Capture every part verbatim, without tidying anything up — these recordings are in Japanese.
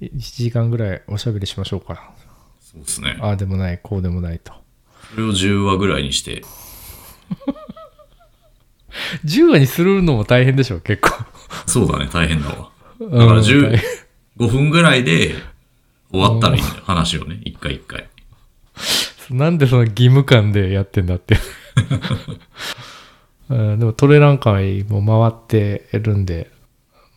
いちじかんぐらいおしゃべりしましょうか。そうですね。ああでもないこうでもないと。それをじゅうわぐらいにしてじゅうわにするのも大変でしょ結構。そうだね、大変だわ。だからじゅうごふんぐらいで終わったらいいんだよ、話をね、一回一回。なんでその義務感でやってんだって、うん、でもトレラン会も回ってるんで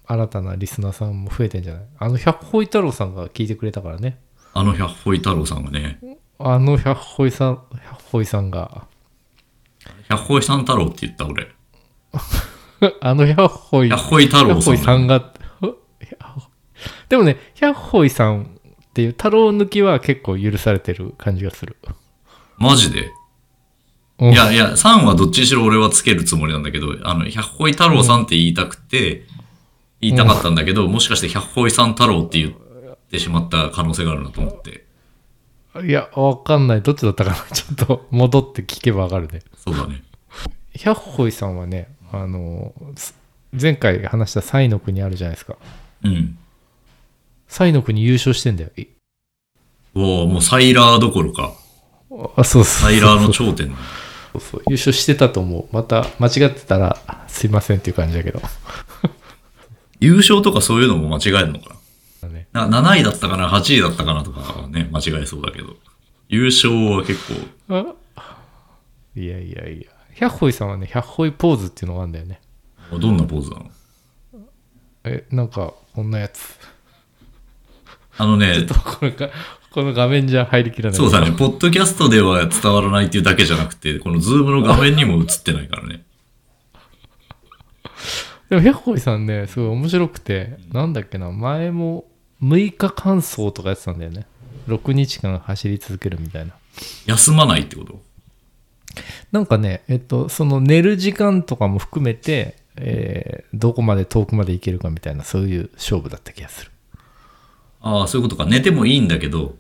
新たなリスナーさんも増えてんじゃない。あの百歩井太郎さんが聞いてくれたからね。あの百歩井太郎さんがね、あの百歩井さん、百歩井さんが百歩井さん太郎って言った俺あの百歩井百歩井太郎さん、 さんがでもね、百歩井さんっていう太郎抜きは結構許されてる感じがする。マジで、うん、いやいや、さんはどっちにしろ俺はつけるつもりなんだけど、あの百歩井太郎さんって言いたくて、うん、言いたかったんだけど、うん、もしかして百歩井さん太郎って言ってしまった可能性があるなと思って。いや、わかんない、どっちだったかな、ちょっと戻って聞けばわかるね。そうだね。百歩井さんはね、あの前回話した西の国あるじゃないですか。うん、サイの国優勝してんだよ。おお、もうサイラーどころか。あ、そうそう。サイラーの頂点だ。そうそう。優勝してたと思う。また間違ってたらすいませんっていう感じだけど。優勝とかそういうのも間違えるのかな。ね、ななないだったかな、はちいだったかなとかね、間違えそうだけど。優勝は結構。いやいやいや。百歩井さんはね、百歩井ポーズっていうのがあるんだよね。どんなポーズなの？え、なんかこんなやつ。あのね、ちょっとこれか、この画面じゃ入りきらない。そうだね、ポッドキャストでは伝わらないっていうだけじゃなくて、このズームの画面にも映ってないからね。でも百歩井さんね、すごい面白くて、なんだっけな、前もむいかかん走とかやってたんだよね。ろくにちかん走り続けるみたいな。休まないってこと？なんかね、えっと、その寝る時間とかも含めて、えー、どこまで遠くまで行けるかみたいな、そういう勝負だった気がする。ああ、そういうことか。寝てもいいんだけど。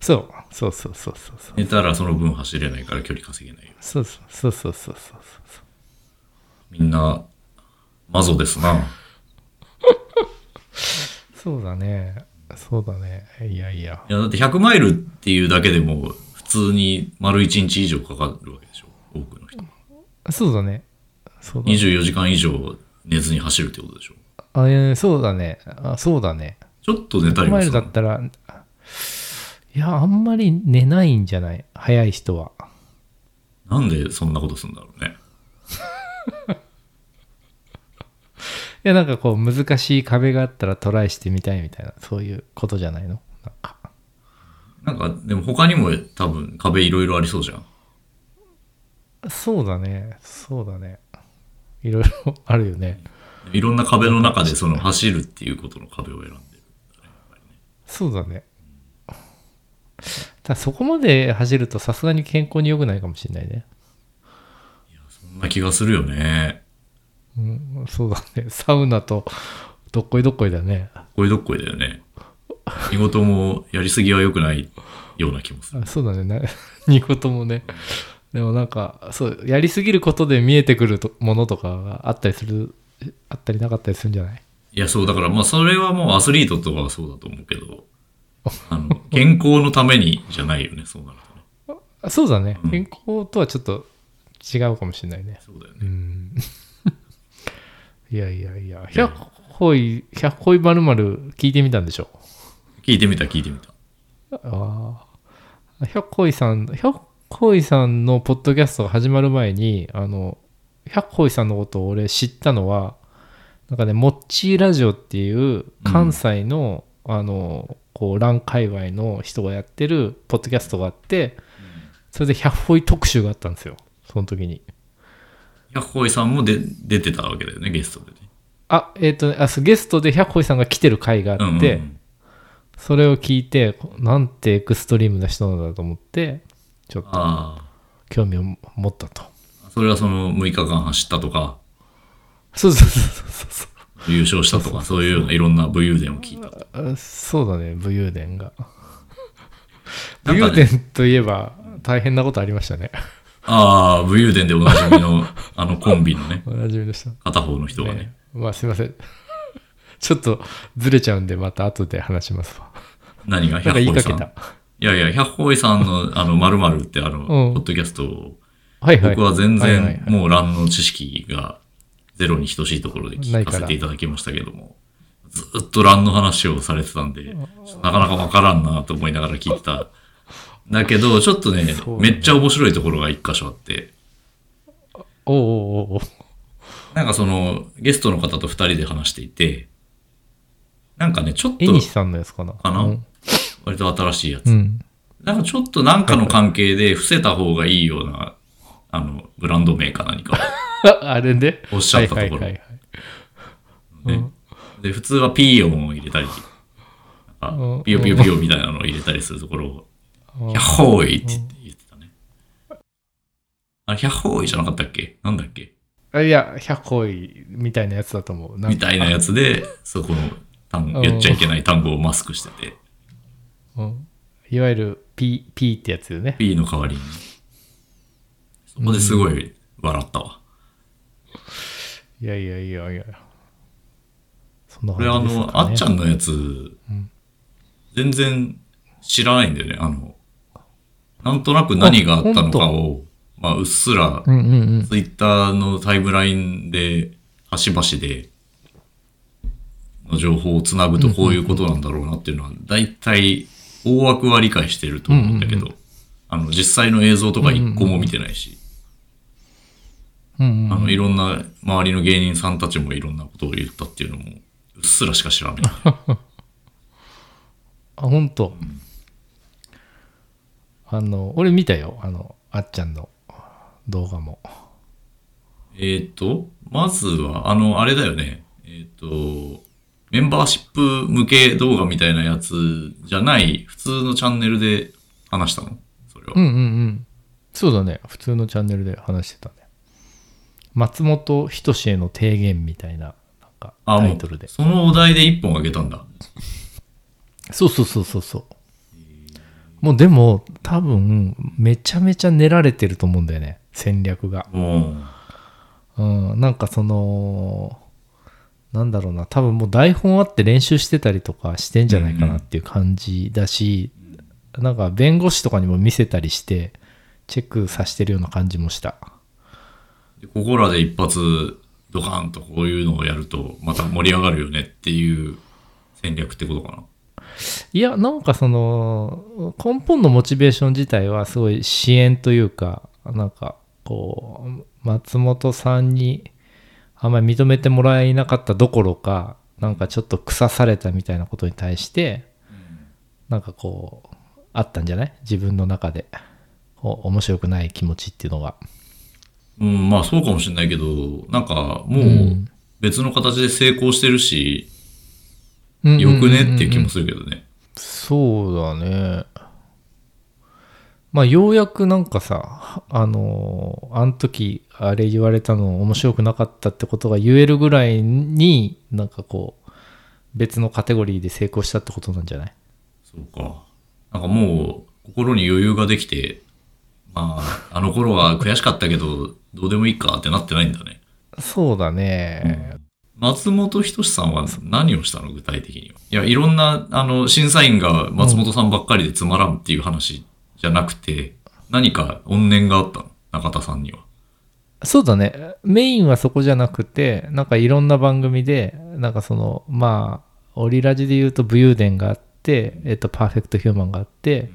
そう。そうそうそうそうそう。寝たらその分走れないから距離稼げないよ。そうそうそうそうそうそうそう。みんな、マゾですな。そうだね。そうだね。いやいや。いや、だってひゃくマイルっていうだけでも、普通に丸いちにち以上かかるわけでしょ。多くの人。そうだね。そうだね。にじゅうよじかん以上寝ずに走るってことでしょ。あ、えー、そうだね。あ、そうだね。ちょっと寝たりもする。だったら、いや、あんまり寝ないんじゃない？早い人は。なんでそんなことするんだろうね。いや、なんかこう難しい壁があったらトライしてみたいみたいな、そういうことじゃないの？なんか。なんかでも他にも多分壁いろいろありそうじゃん。そうだね、そうだね。いろいろあるよね。いろんな壁の中でその走るっていうことの壁を選んで。そうだね。ただそこまで走るとさすがに健康に良くないかもしれないね。いや、そんな気がするよね。うん、そうだね。サウナとどっこいどっこいだね。どっこいどっこいだよね。何事もやりすぎは良くないような気もする。あ、そうだね。何事もね。でもなんかそうやりすぎることで見えてくるとものとかがあったりする、あったりなかったりするんじゃない？いや、そうだから、まあそれはもうアスリートとかはそうだと思うけど、あの健康のためにじゃないよね、そうなるとね。あ、そうだね、うん、健康とはちょっと違うかもしれないね。そうだよね、うんいやいやいや、百歩井百歩井まるまる聞いてみたんでしょ。聞いてみた聞いてみた。ああ、百歩井さん百歩井さんのポッドキャストが始まる前に、あの百歩井さんのことを俺知ったのはなんかね、モッチーラジオっていう関西の、うん、あのこうラン界隈の人がやってるポッドキャストがあって、それで百歩井特集があったんですよ。その時に百歩井さんもで出てたわけだよね、ゲストでね。あ、えっとね、あ、ゲストで百歩井さんが来てる回があって、うんうんうん、それを聞いてなんてエクストリームな人なんだと思ってちょっと興味を持ったと。それはそのむいかかん走ったとか。そうそうそうそうそう、優勝したとか、そういういろんな武勇伝を聞いた。そうだね、武勇伝が武勇伝といえば大変なことありましたね。ああ、武勇伝でおなじみのあのコンビのね、おなじみでした片方の人がね、ね、まあすいませんちょっとずれちゃうんでまた後で話しますわ。何が百宝さん。いやいや、百宝さんのあの〇〇ってあのポッドキャストを、はいはい、僕は全然、はいはいはい、もう乱の知識がゼロに等しいところで聞かせていただきましたけども、ずっと乱の話をされてたんでなかなかわからんなと思いながら聞いてた。だけどちょっと ね, ねめっちゃ面白いところが一箇所あって、おおお、なんかそのゲストの方と二人で話していて、なんかねちょっとえにしさんのやつかなかな、うん、割と新しいやつ、うん、なんかちょっとなんかの関係で伏せた方がいいようなあのブランド名か何かあれでおっしゃったところ、はいはいはいはい、で, で普通はピー音を入れたりなんかピヨピヨピヨみたいなのを入れたりするところをヒャッホーイって言ってたね。あれヒャッホーイじゃなかったっけ、なんだっけ、あ、いやヒャッホーイみたいなやつだと思う、なんかみたいなやつでそこの単語、言っちゃいけない単語をマスクしてて、うん、いわゆる P, P ってやつよね、 P の代わりに。そこですごい笑ったわ、うん、いやいやいやいや、そんな感じですかね。これあのあっちゃんのやつ、うん、全然知らないんだよね。あのなんとなく何があったのかを、まあ、うっすら、うんうんうん、ツイッターのタイムラインで端々での情報をつなぐとこういうことなんだろうなっていうのは、うんうんうん、だいたい大枠は理解してると思うんだけど、うんうんうん、あの実際の映像とか一個も見てないし、うんうんうん、あのいろんな周りの芸人さんたちもいろんなことを言ったっていうのもうっすらしか知らない。あ、ほんと、うんあの俺見たよ、あのあっちゃんの動画も。えっとまずはあのあれだよね、えっとメンバーシップ向け動画みたいなやつじゃない普通のチャンネルで話したの、それは。うんうんうん、そうだね、普通のチャンネルで話してたね。松本人志への提言みたい な, なんかタイトルで、そのお題で一本あげたんだ。そうそうそうそうそう。もうでも多分めちゃめちゃ練られてると思うんだよね、戦略が。うん、うん、なんかそのなんだろうな、多分もう台本あって練習してたりとかしてんじゃないかなっていう感じだし、うんうん、なんか弁護士とかにも見せたりしてチェックさせてるような感じもした。ここらで一発ドカンとこういうのをやるとまた盛り上がるよねっていう戦略ってことかな。いや、なんかその根本のモチベーション自体はすごい支援というか、なんかこう松本さんにあんまり認めてもらえなかったどころか、なんかちょっと腐されたみたいなことに対してなんかこうあったんじゃない、自分の中でこう面白くない気持ちっていうのが。うん、まあそうかもしれないけど、なんかもう別の形で成功してるし、うんよくねっていう気もするけどね、うんうんうんうん、そうだね。まあようやくなんかさ、あのあの時あれ言われたの面白くなかったってことが言えるぐらいに、なんかこう別のカテゴリーで成功したってことなんじゃない。そうか、なんかもう心に余裕ができて、まああの頃は悔しかったけどどうでもいいかってなってないんだね。そうだね、うん。松本人志さんは何をしたの、具体的には。いや、いろんな、あの、審査員が松本さんばっかりでつまらんっていう話じゃなくて、何か怨念があったの、中田さんには。そうだね。メインはそこじゃなくて、なんかいろんな番組で、なんかその、まあ、オリラジで言うと武勇伝があって、えっと、パーフェクトヒューマンがあって、うん、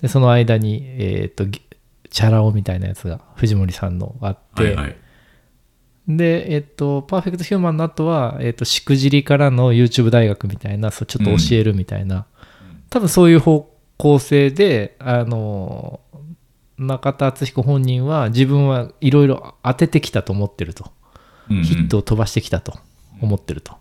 で、その間に、えっと、チャラ男みたいなやつが、藤森さんのがあって、はいはいで、えっと、パーフェクトヒューマンの後は、えっと、しくじりからの YouTube 大学みたいな、そうちょっと教えるみたいな、うん、多分そういう方向性で、あの、中田敦彦本人は自分はいろいろ当ててきたと思ってると、うんうん。ヒットを飛ばしてきたと思ってると。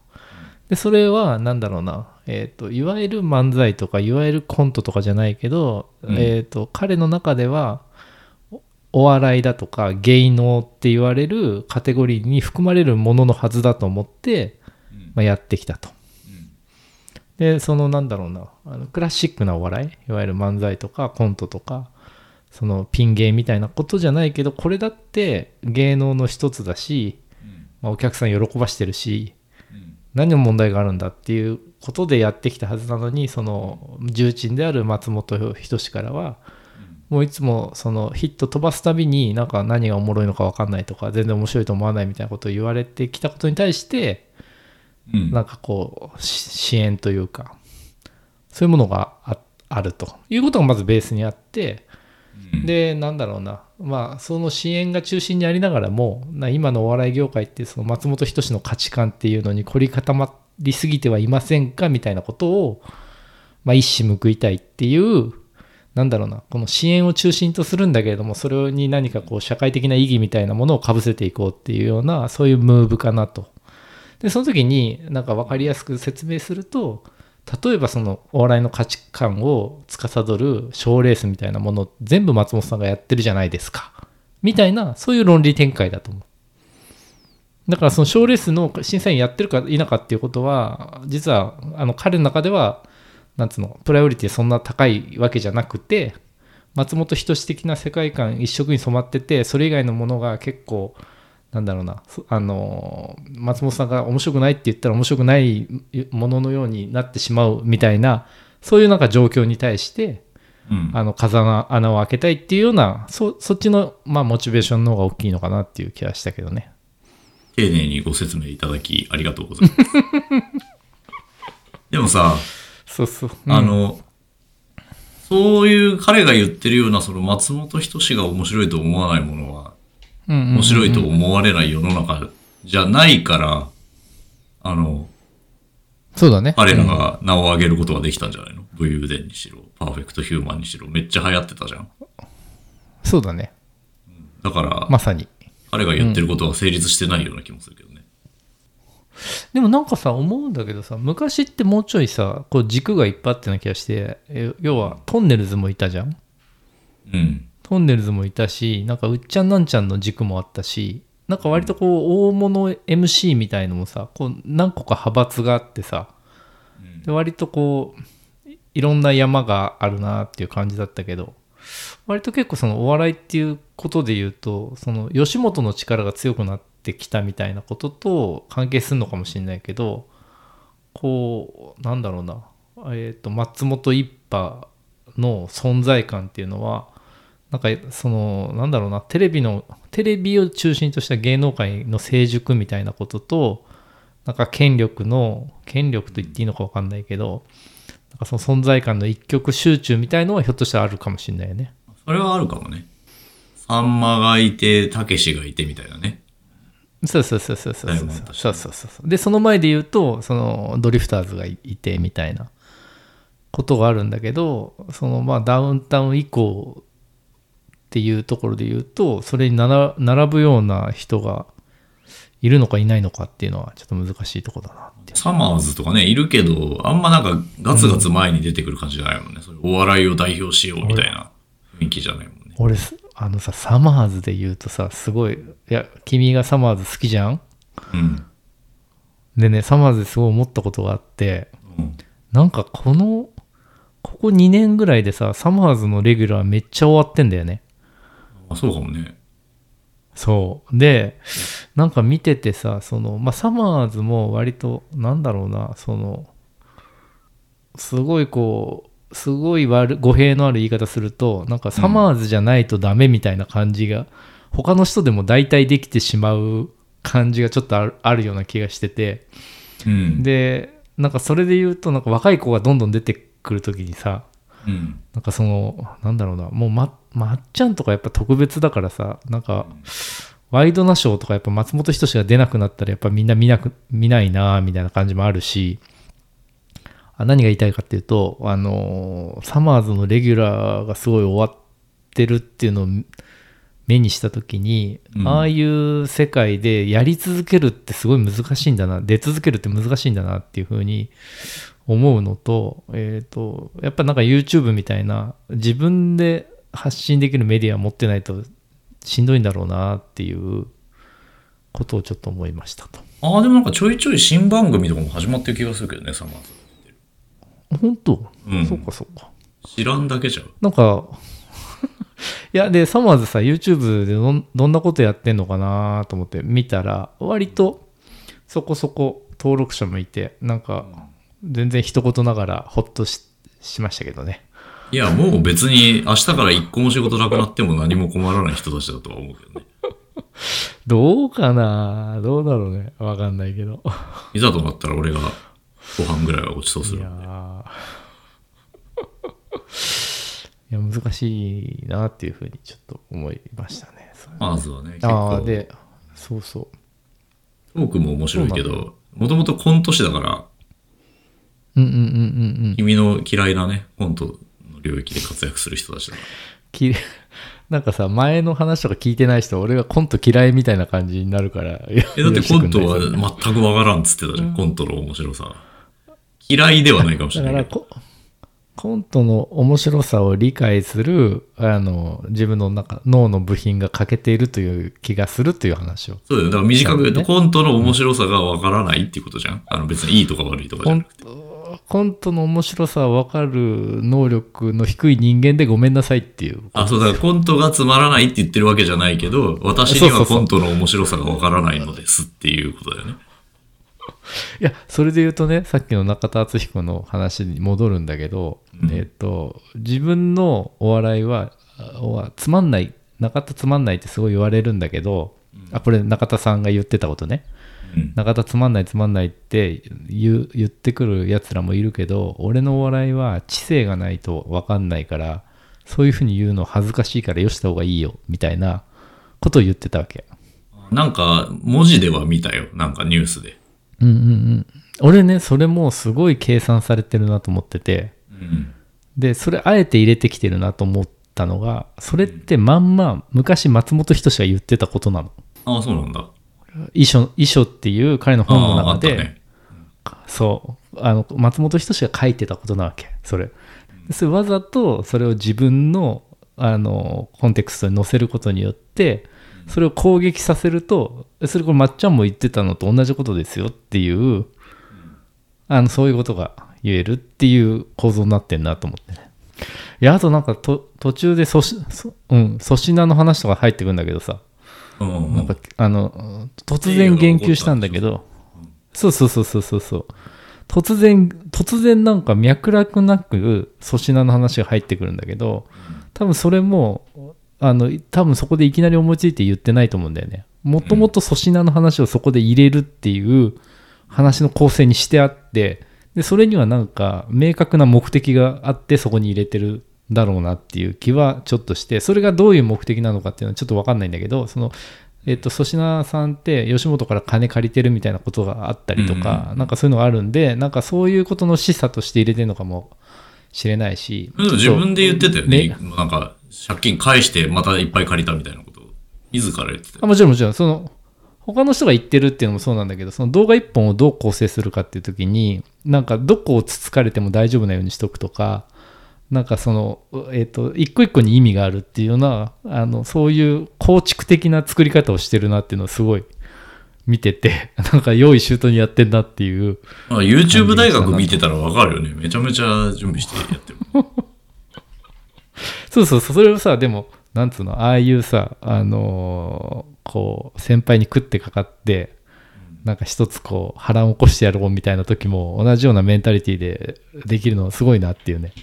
で、それはなんだろうな、えっと、いわゆる漫才とか、いわゆるコントとかじゃないけど、うん、えっと、彼の中では、お笑いだとか芸能って言われるカテゴリーに含まれるもののはずだと思って、うんまあ、やってきたと、うん、でそのなんだろうなあのクラシックなお笑い、いわゆる漫才とかコントとかそのピン芸みたいなことじゃないけど、これだって芸能の一つだし、うんまあ、お客さん喜ばしてるし、うん、何の問題があるんだっていうことでやってきたはずなのに、その重鎮である松本人志からはもういつもそのヒット飛ばすたびになんか何がおもろいのか分かんないとか全然面白いと思わないみたいなことを言われてきたことに対して、うん、なんかこう支援というかそういうものが あ, あるということがまずベースにあって、うん、でなんだろうな、まあ、その支援が中心にありながらもな今のお笑い業界ってその松本人志の価値観っていうのに凝り固まりすぎてはいませんかみたいなことを、まあ、一矢報いたいっていうなんだろうな、この支援を中心とするんだけれどもそれに何かこう社会的な意義みたいなものをかぶせていこうっていうようなそういうムーブかなと。でその時になんか分かりやすく説明すると、例えばそのお笑いの価値観を司る賞レースみたいなものを全部松本さんがやってるじゃないですかみたいな、そういう論理展開だと思う。だからその賞レースの審査員やってるか否かっていうことは実はあの彼の中ではなんつのプライオリティそんな高いわけじゃなくて、松本人志的な世界観一色に染まっててそれ以外のものが結構なんだろうな、あの松本さんが面白くないって言ったら面白くないもののようになってしまうみたいな、そういうなんか状況に対して、うん、あの風の穴を開けたいっていうような そ, そっちの、まあ、モチベーションの方が大きいのかなっていう気はしたけどね。丁寧にご説明いただきありがとうございますでもさそうそう、うん、あのそういう彼が言ってるようなその松本人志が面白いと思わないものは、うんうんうんうん、面白いと思われない世の中じゃないから、あのそうだね、彼らが名を上げることができたんじゃないの、うん、武勇伝にしろパーフェクトヒューマンにしろめっちゃ流行ってたじゃん。そうだね、だからまさに彼が言ってることは成立してないような気もするけどね、うん。でもなんかさ思うんだけどさ、昔ってもうちょいさこう軸がいっぱいあってな気がして、要はトンネルズもいたじゃん、うん、トンネルズもいたし、なんかうっちゃんなんちゃんの軸もあったし、なんか割とこう大物 エムシー みたいのもさこう何個か派閥があってさ、で割とこういろんな山があるなっていう感じだったけど、割と結構そのお笑いっていうことで言うとその吉本の力が強くなってできたみたいなことと関係するのかもしれないけど、こうなんだろうな、えーと松本一派の存在感っていうのはなんかそのなんだろうな、テレビのテレビを中心とした芸能界の成熟みたいなことと、なんか権力の権力と言っていいのか分かんないけど、なんかその存在感の一極集中みたいのはひょっとしたらあるかもしれないよね。それはあるかもね。さんまがいてたけしがいてみたいなね。そうそうそうそうそうそうそうそうで、その前で言うとそのドリフターズがいてみたいなことがあるんだけど、そのまあダウンタウン以降っていうところで言うとそれに並ぶような人がいるのかいないのかっていうのはちょっと難しいところだなって。サマーズとかねいるけど、あんまなんかガツガツ前に出てくる感じじゃないもんね、うん、それお笑いを代表しようみたいな雰囲気じゃないもんね。俺あのさサマーズで言うとさすごい、いや君がサマーズ好きじゃん、うん、でねサマーズですごい思ったことがあって、うん、なんかこのここにねんぐらいでさサマーズのレギュラーめっちゃ終わってんだよね。あそうかもね。そうでなんか見ててさその、まあ、サマーズも割となんだろうなそのすごいこうすごい悪語弊のある言い方するとなんかサマーズじゃないとダメみたいな感じが、うん、他の人でも大体できてしまう感じがちょっとあ る, あるような気がしてて、うん、でなんかそれで言うとなんか若い子がどんどん出てくるときにさ、うん、なんかそのなんだろうなもう ま, まっちゃんとかやっぱ特別だからさ、なんかワイドナショーとかやっぱ松本人志が出なくなったらやっぱみんな見 な, く見ないなみたいな感じもあるし、何が言いたいかっていうと、あのー、サマーズのレギュラーがすごい終わってるっていうのを目にしたときに、うん、ああいう世界でやり続けるってすごい難しいんだな、出続けるって難しいんだなっていうふうに思うのと、えーと、やっぱなんか YouTube みたいな自分で発信できるメディア持ってないとしんどいんだろうなっていうことをちょっと思いましたと。ああでもなんかちょいちょい新番組とかも始まってる気がするけどね、サマーズ。本当、うん、そうかそうか知らんだけじゃんなんかいやでサマーズさ YouTube で ど, どんなことやってんのかなと思って見たら割とそこそこ登録者もいて、なんか全然一言ながらほっと し, しましたけどね。いやもう別に明日から一個も仕事なくなっても何も困らない人たちだとは思うけどね。どうかな、どうだろうね、分かんないけど。いざとなったら俺がご飯ぐらいはごちそうするんで。いやいや難しいなっていうふうにちょっと思いましたね。まずはね、結構で、そうそう、トークも面白いけど、もともとコント師だから、うんうんうんうんうん、君の嫌いなねコントの領域で活躍する人たちだから。なんかさ、前の話とか聞いてない人、俺がコント嫌いみたいな感じになるから。え、だってコントは全くわからんっつってたじゃん、うん、コントの面白さ。嫌いではないかもしれないけど。だからコントの面白さを理解する、あの、自分の中、脳の部品が欠けているという気がするという話を。そうだよ。だから短く言うと、ね、コントの面白さがわからないっていうことじゃん。あの、別にいいとか悪いとかじゃなくて。コントの面白さを分かる能力の低い人間でごめんなさいっていう。あ、そうだからコントがつまらないって言ってるわけじゃないけど、私にはコントの面白さが分からないのですっていうことだよね。いや、それで言うとね、さっきの中田敦彦の話に戻るんだけど、うん、えっと自分のお笑いはつまんない、中田つまんないってすごい言われるんだけど、うん、あ、これ中田さんが言ってたことね。うん、中田つまんないつまんないって言う、言ってくるやつらもいるけど、俺のお笑いは知性がないと分かんないから、そういうふうに言うの恥ずかしいからよした方がいいよみたいなことを言ってたわけ。なんか文字では見たよ、なんかニュースで。うんうんうん。俺ね、それもすごい計算されてるなと思ってて、うん、でそれあえて入れてきてるなと思ったのが、それってまんま昔松本人志が言ってたことなの。ああ、そうなんだ。遺書、遺書っていう彼の本の中で、ね、そうあの松本人志が書いてたことなわけ。それ、それわざとそれを自分のあのコンテクストに載せることによってそれを攻撃させると、それこれまっちゃんも言ってたのと同じことですよっていう、あのそういうことが言えるっていう構造になってんなと思ってね。いや、あとなんかと途中で粗品、うん、粗品の話とか入ってくるんだけどさ。なんかあの突然言及したんだけど、そうそうそうそうそうそう、突然突然なんか脈絡なく粗品の話が入ってくるんだけど、多分それもあの多分そこでいきなり思いついて言ってないと思うんだよね。もともと粗品の話をそこで入れるっていう話の構成にしてあって、でそれにはなんか明確な目的があってそこに入れてるだろうなっていう気はちょっとして、それがどういう目的なのかっていうのはちょっと分かんないんだけど、そのえっと粗品さんって吉本から金借りてるみたいなことがあったりとか、なんかそういうのがあるんで、なんかそういうことの示唆として入れてるのかもしれないし。自分で言ってたよね、なんか借金返してまたいっぱい借りたみたいなことを自ら言ってた。もちろんもちろん、その他の人が言ってるっていうのもそうなんだけど、その動画一本をどう構成するかっていう時に、なんかどこをつつかれても大丈夫なようにしとくとか、なんかその、えっと、一個一個に意味があるっていうような、あの、そういう構築的な作り方をしてるなっていうのをすごい見てて、なんか用意周到にやってんなっていう。あ、YouTube 大学見てたらわかるよね。めちゃめちゃ準備してやってる。そうそうそう、それをさ、でも、なんつうの、ああいうさ、あのー、こう、先輩に食ってかかって、なんか一つこう、波乱を起こしてやろうみたいな時も、同じようなメンタリティでできるのすごいなっていうね。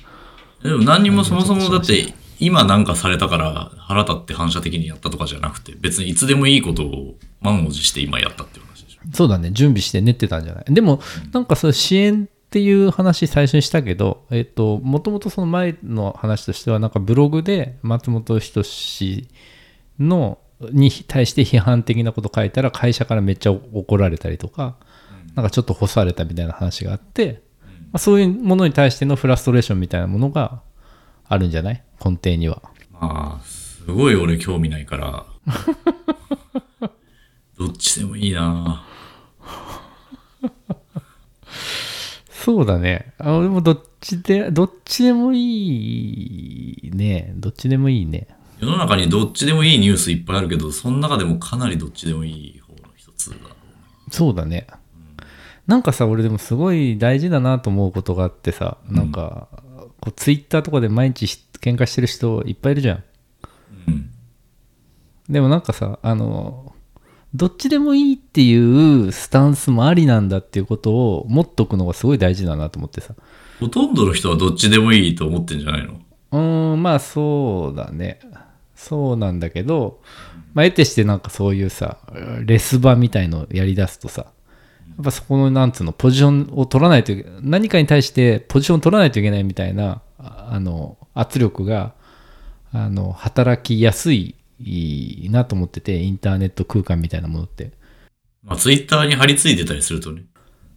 でも何にもそもそもだって今なんかされたから腹立って反射的にやったとかじゃなくて、別にいつでもいいことを満を持して今やったっていう話でしょ。そうだね、準備して練ってたんじゃない。でもなんかその支援っていう話最初にしたけど、えっともともとその前の話としては、なんかブログで松本人志のに対して批判的なこと書いたら会社からめっちゃ怒られたりとか、なんかちょっと干されたみたいな話があって、そういうものに対してのフラストレーションみたいなものがあるんじゃない？根底には。ああ、すごい俺興味ないから。どっちでもいいな。そうだね。あ、俺もどっちで、どっちでもいいね。どっちでもいいね。世の中にどっちでもいいニュースいっぱいあるけど、その中でもかなりどっちでもいい方の一つだ。そうだね。なんかさ、俺でもすごい大事だなと思うことがあってさ、なんかこうツイッターとかで毎日喧嘩してる人いっぱいいるじゃん、うん、でもなんかさ、あのどっちでもいいっていうスタンスもありなんだっていうことを持っとくのがすごい大事だなと思ってさ。ほとんどの人はどっちでもいいと思ってんじゃないの？うーん、まあそうだね。そうなんだけど、まあ、得てしてなんかそういうさレス場みたいのをやりだすとさ、やっぱそこのなんつうのポジションを取らないといけない、何かに対してポジションを取らないといけないみたいなあの圧力があの働きやすいなと思ってて、インターネット空間みたいなものって、まあ、ツイッターに張り付いてたりするとね。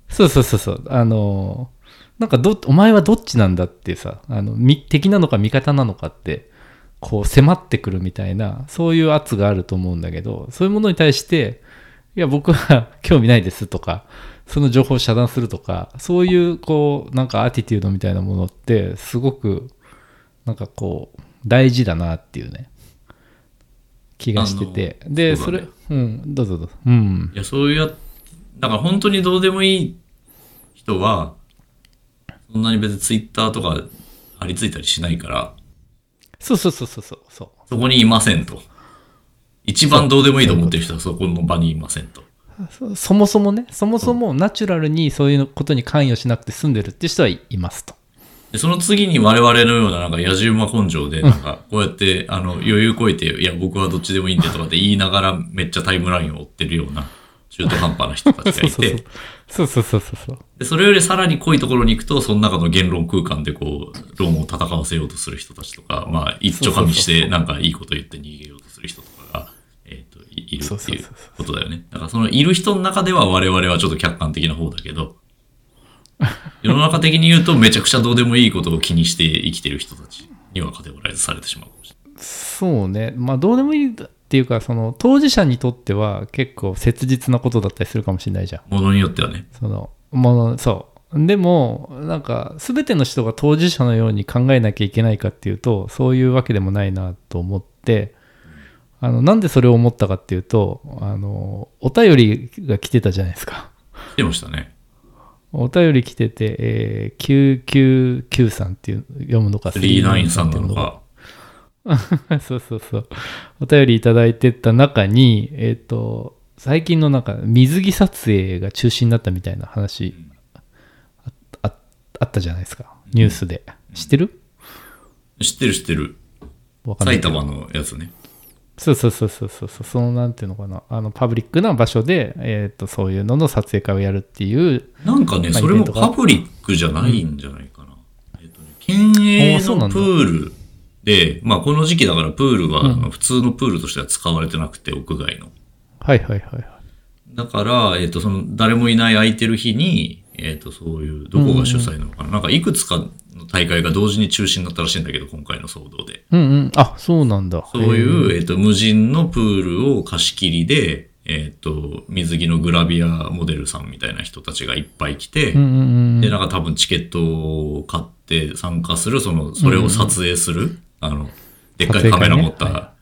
そうそうそうそう、あのなんかどお前はどっちなんだってさ、あの敵なのか味方なのかってこう迫ってくるみたいな、そういう圧があると思うんだけど、そういうものに対していや僕は興味ないですとか、その情報を遮断するとか、そういうこうなんかアティテュードみたいなものってすごくなんかこう大事だなっていうね気がしてて、で そ,、ね、それうんどうぞどうぞ、うん、いやそういうなんか本当にどうでもいい人はそんなに別にツイッターとか貼り付いたりしないから、そうそうそうそうそうそう、そこにいませんと。一番どうでもいいと思ってる人はそこの場にいませんと。 そ, そもそもねそもそもナチュラルにそういうことに関与しなくて済んでるって人はいますと。でその次に我々のようななんか野次馬根性でなんかこうやってあの余裕こいていや僕はどっちでもいいんでとかって言いながらめっちゃタイムラインを追ってるような中途半端な人たちがいてそうそうそうそうそう。でそれよりさらに濃いところに行くとその中の言論空間でこう論を戦わせようとする人たちとか、まあ一丁かみしてなんかいいこと言って逃げようとする人とかがえっといるっていうことだよね。だからそのいる人の中では我々はちょっと客観的な方だけど世の中的に言うとめちゃくちゃどうでもいいことを気にして生きてる人たちにはカテゴライズされてしまうかもしれない。そうね、まあどうでもいいっていうか、その当事者にとっては結構切実なことだったりするかもしれないじゃん、ものによってはね。そのものそうでもなんか全ての人が当事者のように考えなきゃいけないかっていうとそういうわけでもないなと思って、あのなんでそれを思ったかっていうと、あのお便りが来てたじゃないですか。来てましたね。お便り来てて、えー、きゅうきゅうきゅうさんっていう読むのかさんきゅうきゅうさんなのかそうそうそう、お便りいただいてた中に、えー、と最近のなんか水着撮影が中止になったみたいな話、うん、あ, あ, あったじゃないですか、ニュースで、うん、知ってる？知ってる知ってる、埼玉のやつね。そうそうそうそうそう、そのなんていうのかな、あのパブリックな場所で、えー、とそういうのの撮影会をやるっていうなんかね、それもパブリックじゃないんじゃないかな、うん、えーとね、県営のプールで、まあ、この時期だからプールは、うん、普通のプールとしては使われてなくて、屋外の。はいはいはい。だから、えー、とその誰もいない空いてる日に、えー、とそういうどこが主催なのかな、うんうん、なんかいくつかの大会が同時に中止になったらしいんだけど、今回の騒動で。うんうん、あ、そうなんだ。そういう、えー、と無人のプールを貸し切りで、えー、と水着のグラビアモデルさんみたいな人たちがいっぱい来て、うんうんうん、でなんか多分チケットを買って参加する、そのそれを撮影する。うんうん、あのでっかいカメラ持った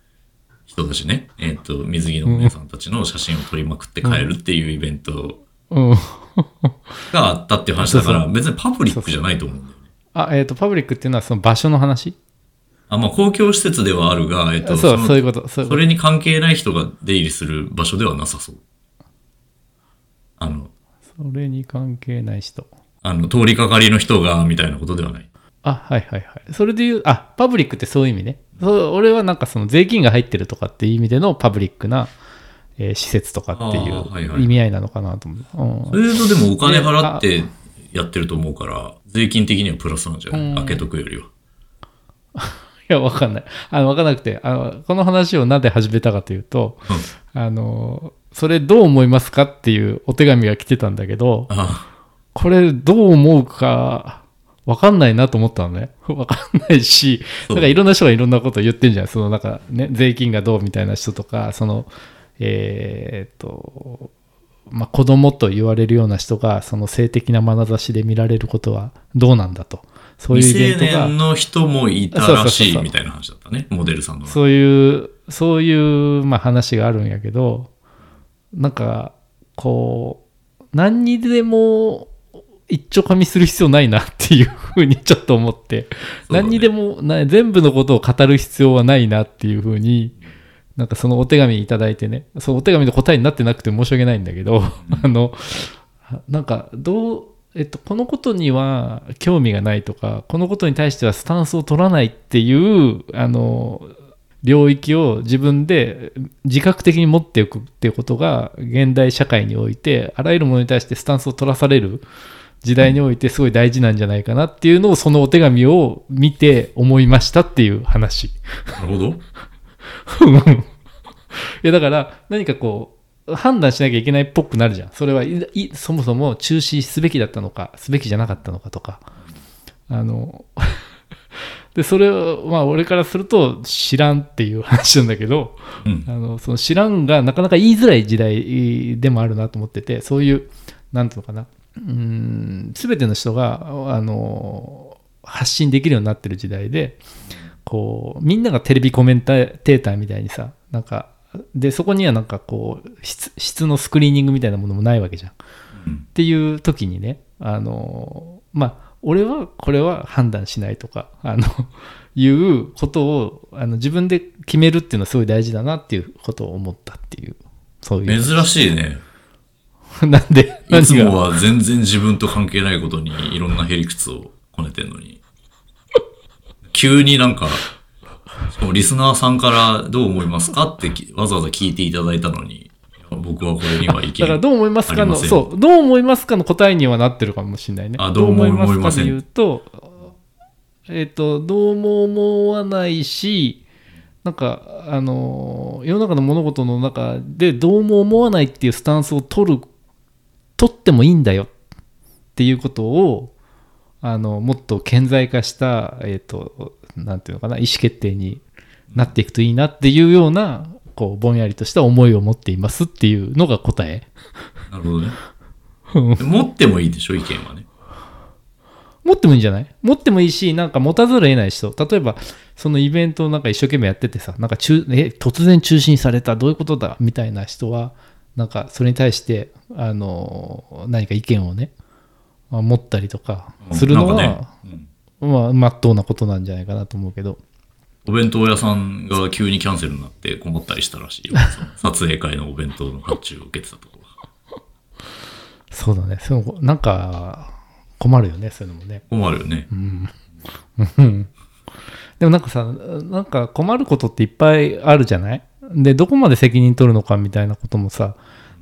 人たちね、はい、えっ、ー、と水着のお姉さんたちの写真を撮りまくって帰るっていうイベントがあったっていう話だから、別にパブリックじゃないと思うんだよね。そうそうそう、あ、えっ、ー、とパブリックっていうのはその場所の話？あ、まあ公共施設ではあるが、えっ、ー、とそうそういうこと、それに関係ない人が出入りする場所ではなさそう。あのそれに関係ない人、あの通りかかりの人がみたいなことではない。あ、はいはいはい。それでいう、あ、パブリックってそういう意味ね。そ俺はなんかその税金が入ってるとかっていう意味でのパブリックな、えー、施設とかっていう意味合いなのかなと思う。はいはい、うん、それとでもお金払ってやってると思うから、税金的にはプラスなんじゃない、うん、開けとくよりは。いや、わかんない。あの、わかんなくて、あの、この話をなんで始めたかというと、うん、あの、それどう思いますかっていうお手紙が来てたんだけど、ああ、これどう思うか、わかんないなと思ったのね。わかんないし、なんかいろんな人がいろんなこと言ってんじゃん。そのなんかね、税金がどうみたいな人とか、その、えー、っと、まあ、子供と言われるような人が、その性的な眼差しで見られることはどうなんだと。そういうイベントが。未成年の人もいたらしいみたいな話だったね、モデルさんの。そういう、そういう、まあ、話があるんやけど、なんか、こう、何にでも、一丁噛みする必要ないなっていうふうにちょっと思って、ね、何にでもな全部のことを語る必要はないなっていうふうになんかそのお手紙いただいてね、そのお手紙の答えになってなくて申し訳ないんだけど、うん、あのなんかどう、えっと、このことには興味がないとか、このことに対してはスタンスを取らないっていうあの領域を自分で自覚的に持っていくっていうことが、現代社会においてあらゆるものに対してスタンスを取らされる時代においてすごい大事なんじゃないかなっていうのを、そのお手紙を見て思いましたっていう話。なるほどいやだから何かこう判断しなきゃいけないっぽくなるじゃん。それはいそもそも中止すべきだったのか、すべきじゃなかったのかとか、あのでそれをまあ俺からすると知らんっていう話なんだけど、うん、あのその知らんがなかなか言いづらい時代でもあるなと思ってて、そういうなんていうのかな、うーん、全ての人があの発信できるようになってる時代で、こうみんながテレビコメンテーターみたいにさ、なんかでそこにはなんかこう 質, 質のスクリーニングみたいなものもないわけじゃん、うん、っていう時にね、あのまあ俺はこれは判断しないとかあのいうことをあの自分で決めるっていうのはすごい大事だなっていうことを思ったっていう、そういう珍しいねなんでいつもは全然自分と関係ないことにいろんなへりくつをこねてんのに急になんかリスナーさんからどう思いますかってわざわざ聞いていただいたのに、僕はこれには意見ありません。だからどう思いますかの、そう、どう思いますかの答えにはなってるかもしれないね。あ、どう思いますかというと、えっと、どうも思わないし、なんかあの世の中の物事の中でどうも思わないっていうスタンスを取る、取ってもいいんだよっていうことをあのもっと顕在化した、えっとなんていうのかな、意思決定になっていくといいなっていうような、こうぼんやりとした思いを持っていますっていうのが答え。なるほどね持ってもいいでしょ、意見はね。持ってもいいんじゃない？持ってもいいし、なんか持たざるを得ない人、例えばそのイベントをなんか一生懸命やっててさ、なんか中え突然中止にされた、どういうことだみたいな人は、なんかそれに対してあの何か意見をね持ったりとかするのは、うん、なんかね、うん、まあ、真っ当なことなんじゃないかなと思うけど。お弁当屋さんが急にキャンセルになって困ったりしたらしいよ撮影会のお弁当の発注を受けてたところそうだね、そのなんか困るよね、そういうのもね。困るよね、うん、でもなんかさ、なんか困ることっていっぱいあるじゃない。でどこまで責任取るのかみたいなこともさ、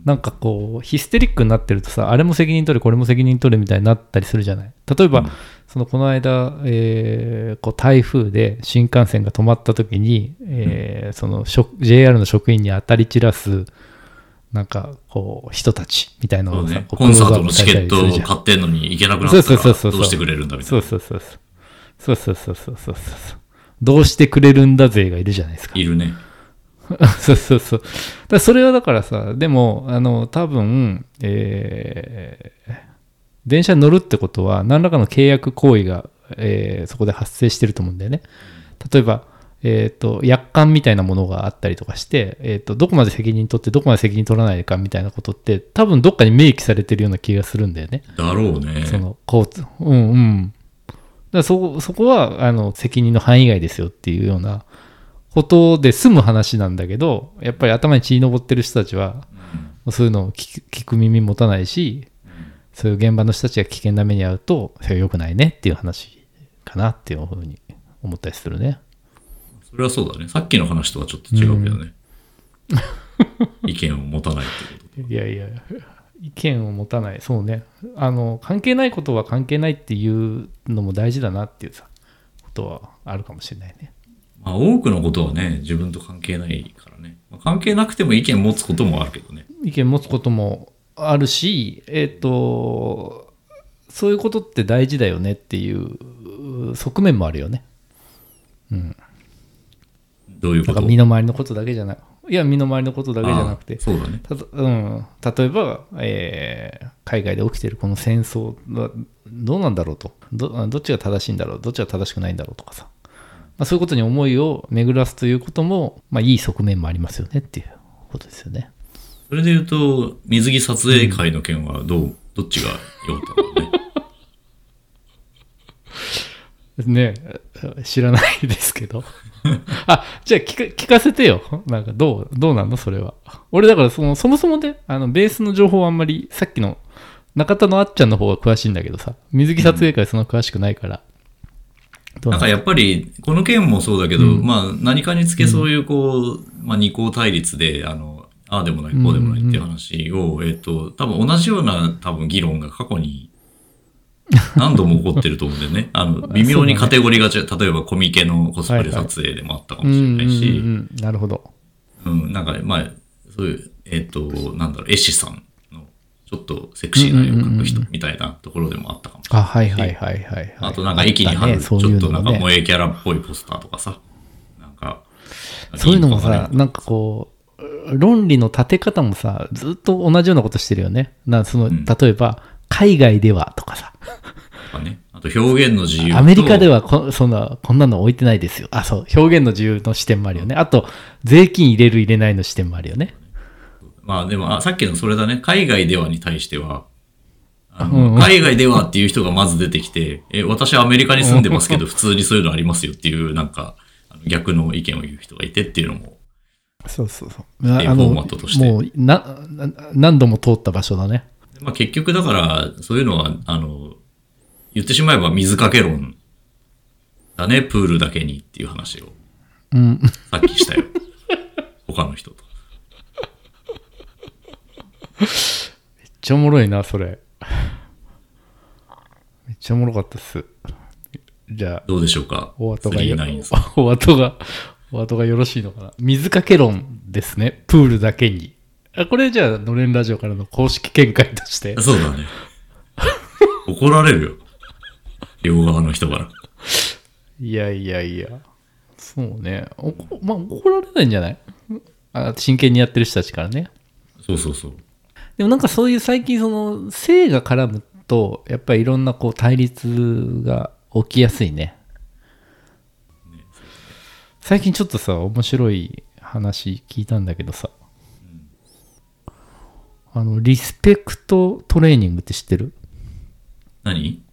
なんかこうヒステリックになってるとさ、あれも責任取れこれも責任取れみたいになったりするじゃない。例えば、うん、そのこの間、えー、こう台風で新幹線が止まった時に、えー、その ジェイアール の職員に当たり散らすなんかこう人たちみたいなのをさ、ね、コンサートのチケットを買ってんのに行けなくなったらどうしてくれるんだみたいな。そうそうそうそうそうそうそうそうそうそう、どうしてくれるんだ勢がいるじゃないですか。いるねそうそうそう。だそれはだからさ、でもあの多分、えー、電車に乗るってことは何らかの契約行為が、えー、そこで発生してると思うんだよね。例えば、えー、と約款みたいなものがあったりとかして、えー、とどこまで責任取ってどこまで責任取らないかみたいなことって多分どっかに明記されてるような気がするんだよね。だろうね。そのこう、うんうん、だ そ, そこはあの責任の範囲外ですよっていうようなことで済む話なんだけど、やっぱり頭に血に上ってる人たちは、うん、そういうのを 聞, 聞く耳持たないし、そういう現場の人たちが危険な目に遭うとそれは良くないねっていう話かなっていうふうに思ったりするね。それはそうだね。さっきの話とはちょっと違うけどね、うん、意見を持たないってこと。いやいや、意見を持たない、そうね、あの関係ないことは関係ないっていうのも大事だなっていうさことはあるかもしれないね。まあ、多くのことはね、自分と関係ないからね。まあ、関係なくても意見持つこともあるけどね。意見持つこともあるし、えっと、そういうことって大事だよねっていう側面もあるよね。うん。どういうこと？だから身の回りのことだけじゃなく、いや、身の回りのことだけじゃなくて、そうだね。たと、うん、例えば、えー、海外で起きてるこの戦争はどうなんだろうと、ど、どっちが正しいんだろう、どっちが正しくないんだろうとかさ。まあ、そういうことに思いを巡らすということも、まあ、いい側面もありますよねっていうことですよね。それでいうと水着撮影会の件はどう、うん、どっちが良かったのねね、知らないですけどあ、じゃあ聞か、聞かせてよ。なんかどう、どうなんのそれは。俺だからその、そもそもね、あの、ベースの情報はあんまり、さっきの中田のあっちゃんの方が詳しいんだけどさ、水木撮影会そんな詳しくないから。うん、なんかやっぱり、この件もそうだけど、うん、まあ何かにつけそういうこう、まあ二項対立で、あの、ああでもない、こうでもないっていう話を、うんうん、えっと、多分同じような多分議論が過去に、何度も起こってると思うんだよね。あの、微妙にカテゴリーが違う、例えばコミケのコスプレ撮影でもあったかもしれないし。なるほど。うん、なんか、まあ、そういう、えっ、ー、と、なんだろう、絵師さんの、ちょっとセクシーな絵を描く人みたいなところでもあったかもしれないし。あ、はいはいはいはい、はい。あと、なんか駅に貼る、ね、ちょっとなんか萌えキャラっぽいポスターとかさ。なんか、そういうのもさ、なんかこう、論理の立て方もさ、ずっと同じようなことしてるよね。なその、うん、例えば、海外ではとかさとか、ね、あと表現の自由とアメリカでは こ, そんなこんなの置いてないですよ。あ、そう、表現の自由の視点もあるよね。あと税金入れる入れないの視点もあるよね。まあでもあさっきのそれだね、海外ではに対してはあの、うんうん、海外ではっていう人がまず出てきてえ私はアメリカに住んでますけど普通にそういうのありますよっていうなんか逆の意見を言う人がいてっていうのもそうそうそうあのフォーマットとしてもうな何度も通った場所だね。まあ、結局だからそういうのはあの言ってしまえば水かけ論だね。プールだけにっていう話を、うん、さっきしたよ他の人とめっちゃおもろいなそれ。めっちゃおもろかったっす。じゃあどうでしょうか。お後がよお後がお後がよろしいのかな。水かけ論ですね、プールだけに。これじゃあ、のれんラジオからの公式見解として。そうだね。怒られるよ。両側の人から。いやいやいや。そうね。おこまあ、怒られないんじゃない？あ、真剣にやってる人たちからね。そうそうそう。でもなんかそういう最近、その、性が絡むと、やっぱりいろんなこう対立が起きやすいね。ね、最近ちょっとさ、面白い話聞いたんだけどさ。あのリスペクトトレーニングって知ってる？何？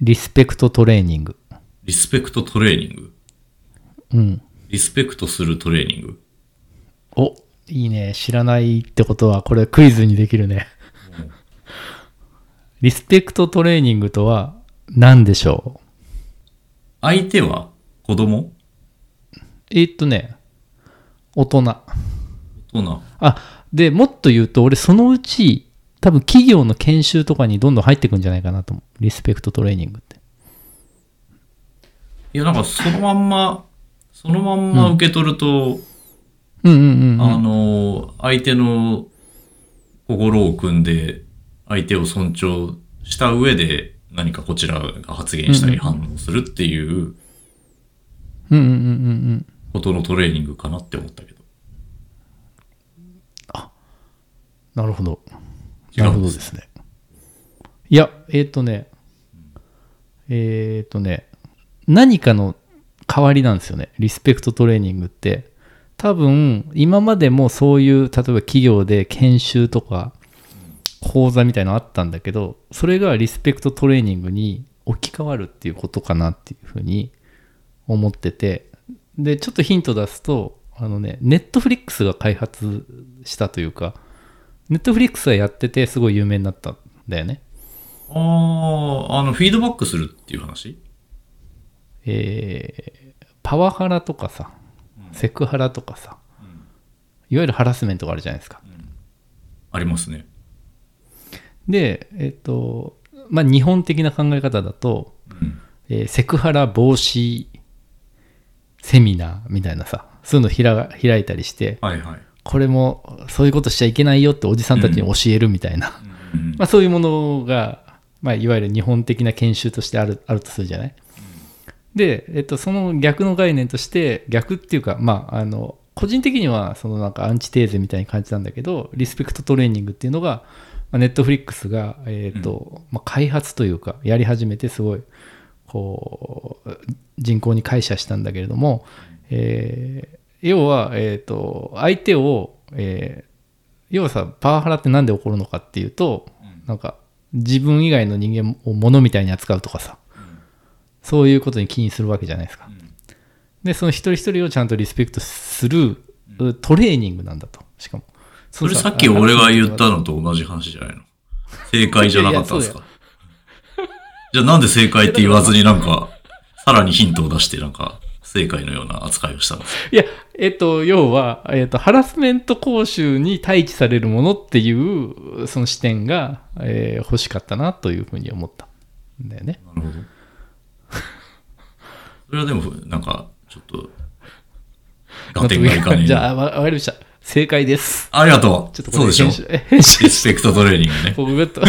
リスペクトトレーニング。リスペクトトレーニング。うん。リスペクトするトレーニング。お、いいね。知らないってことはこれクイズにできるね。うん、リスペクトトレーニングとは何でしょう？相手は子供？えーっとね、大人。大人。あ。でもっと言うと俺そのうち多分企業の研修とかにどんどん入ってくんじゃないかなと思う。リスペクトトレーニングって。いやなんかそのまんまそのまんま受け取ると、うん、うんうんうん、うん、あの相手の心を汲んで相手を尊重した上で何かこちらが発言したり反応するっていう、うんうんうんうんうんことのトレーニングかなって思ったけど。なるほど。なるほどですね。いや、えっとね、えっとね、何かの代わりなんですよね。リスペクトトレーニングって、多分今までもそういう例えば企業で研修とか講座みたいなのあったんだけど、それがリスペクトトレーニングに置き換わるっていうことかなっていうふうに思ってて、でちょっとヒント出すと、あのね、ネットフリックスが開発したというか。ネットフリックスはやっててすごい有名になったんだよね。ああ、あのフィードバックするっていう話？えー、パワハラとかさ、うん、セクハラとかさ、うん、いわゆるハラスメントがあるじゃないですか。うん、ありますね。で、えっと、まあ日本的な考え方だと、うんえー、セクハラ防止セミナーみたいなさ、そういうのを開いたりして、はいはい。これもそういうことしちゃいけないよっておじさんたちに教えるみたいな、うんまあ、そういうものが、まあ、いわゆる日本的な研修としてある、あるとするじゃない。で、えっと、その逆の概念として逆っていうか、まあ、あの個人的にはそのなんかアンチテーゼみたいに感じたんだけどリスペクトトレーニングっていうのが、まあ、ネットフリックスが、えーとまあ、開発というかやり始めてすごいこう人口に膾炙したんだけれども、えー要は、えーと、相手を、えー、要はさ、パワハラってなんで起こるのかっていうと、うん、なんか、自分以外の人間を物みたいに扱うとかさ、うん、そういうことに起因するわけじゃないですか。うん、でその一人一人をちゃんとリスペクトするトレーニングなんだと。しかも そ, それさっき俺が言ったのと同じ話じゃないの？正解じゃなかったんですか？じゃあなんで正解って言わずになんかさらにヒントを出してなんか正解のような扱いをしたんですか？いや、えっと、要は、えっと、ハラスメント講習に待機されるものっていうその視点が、えー、欲しかったなというふうに思ったんだよね。なるほど。それはでもなんかちょっと合点がいかねえ。じゃあわかりました。正解です。ありがとう。ちょっとこれそうでしょ。リスペクトトレーニングね。ポグッと。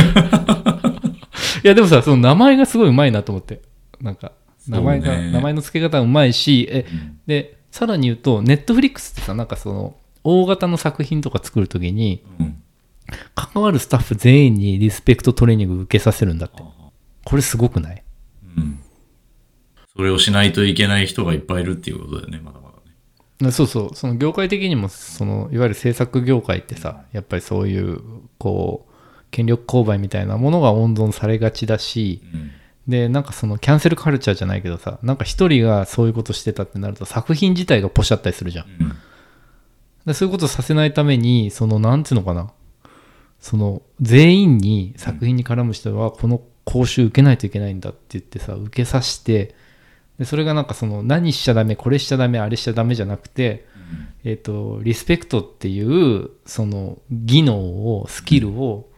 いやでもさ、その名前がすごいうまいなと思って、なんか名前が、名前の付け方うまいし、え、うん、でさらに言うとネットフリックスってさ、なんかその大型の作品とか作るときに、うん、関わるスタッフ全員にリスペクトトレーニング受けさせるんだって。これすごくない？うん。それをしないといけない人がいっぱいいるっていうことだよね、まだまだね。そうそう、その業界的にもそのいわゆる制作業界ってさ、やっぱりそういうこう権力勾配みたいなものが温存されがちだし、うん、でなんかそのキャンセルカルチャーじゃないけどさ、なんか一人がそういうことしてたってなると作品自体がポシャったりするじゃん。うん、でそういうことさせないためにそのなんていうのかな、その全員に作品に絡む人はこの講習受けないといけないんだって言ってさ受けさせて。でそれがなんかその何しちゃダメこれしちゃダメあれしちゃダメじゃなくて、うん、えっとリスペクトっていうその技能をスキルを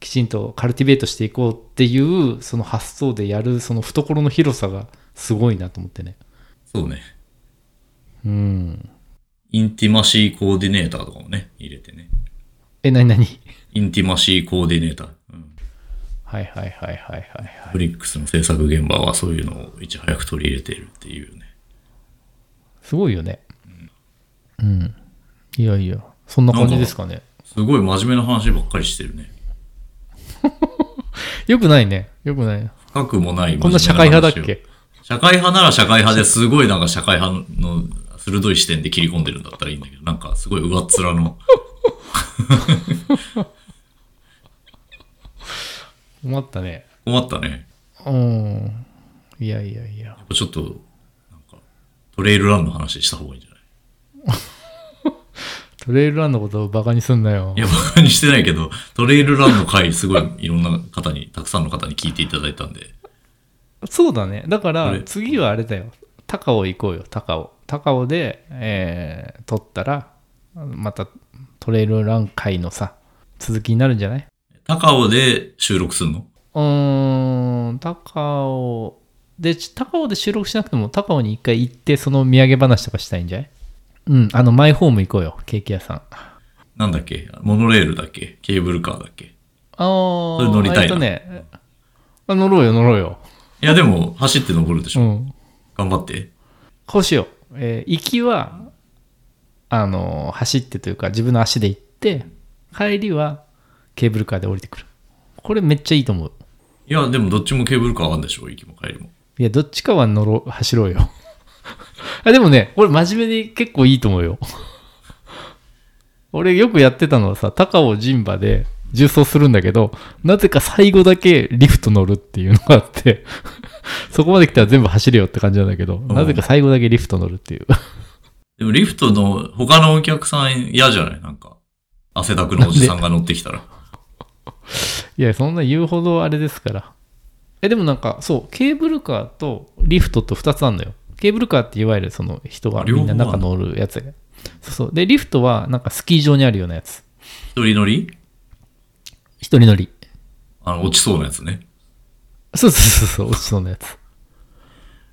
きちんとカルティベートしていこうっていうその発想でやるその懐の広さがすごいなと思ってね。そうね。うん。インティマシーコーディネーターとかもね入れてね。え何何？インティマシーコーディネーター。うんはいはいはいはいはいはい。フリックスの制作現場はそういうのをいち早く取り入れているっていうね。すごいよね。うん。うん、いやいやそんな感じですかね。すごい真面目な話ばっかりしてるね。よくないね。よくない。深くもない真面目な話を。こんな社会派だっけ？社会派なら社会派ですごいなんか社会派の鋭い視点で切り込んでるんだったらいいんだけど、なんかすごい上っ面の。困ったね。困ったね。うん。いやいやいや。やっぱちょっとなんかトレイルランの話した方がいいんじゃない？トレイルランのことをバカにすんなよ。いやバカにしてないけど、トレイルランの回すごいいろんな方にたくさんの方に聞いていただいたんで。そうだね。だから次はあれだよ。高尾行こうよ。高尾。高尾で、えー、撮ったらまたトレイルラン回のさ続きになるんじゃない？高尾で収録するの？うーん、高尾で高尾で収録しなくても高尾に一回行ってその土産話とかしたいんじゃない？うん、あのマイホーム行こうよ、ケーキ屋さん。なんだっけ？モノレールだっけ？ケーブルカーだっけ？ああ、それ乗りたいな。えっとね、あ乗ろうよ乗ろうよ。いやでも走って登るでしょ。うん、頑張って。こうしよう。えー、行きはあの走ってというか自分の足で行って帰りはケーブルカーで降りてくる。これめっちゃいいと思う。いやでもどっちもケーブルカーあるんでしょ、行きも帰りも。いやどっちかは乗ろ走ろうよ。あでもね、俺真面目に結構いいと思うよ。俺よくやってたのはさ、高尾陣馬で縦走するんだけど、なぜか最後だけリフト乗るっていうのがあってそこまで来たら全部走るよって感じなんだけど、うん、なぜか最後だけリフト乗るっていう。でもリフトの他のお客さん嫌じゃない？なんか汗だくのおじさんが乗ってきたら。いやそんな言うほどあれですから。えでもなんかそうケーブルカーとリフトとふたつあるのよ。ケーブルカーっていわゆるその人がみんな中乗るやつ。そうそう。でリフトはなんかスキー場にあるようなやつ。一人乗り？一人乗り。あの落ちそうなやつね。そうそうそうそう落ちそうなやつ。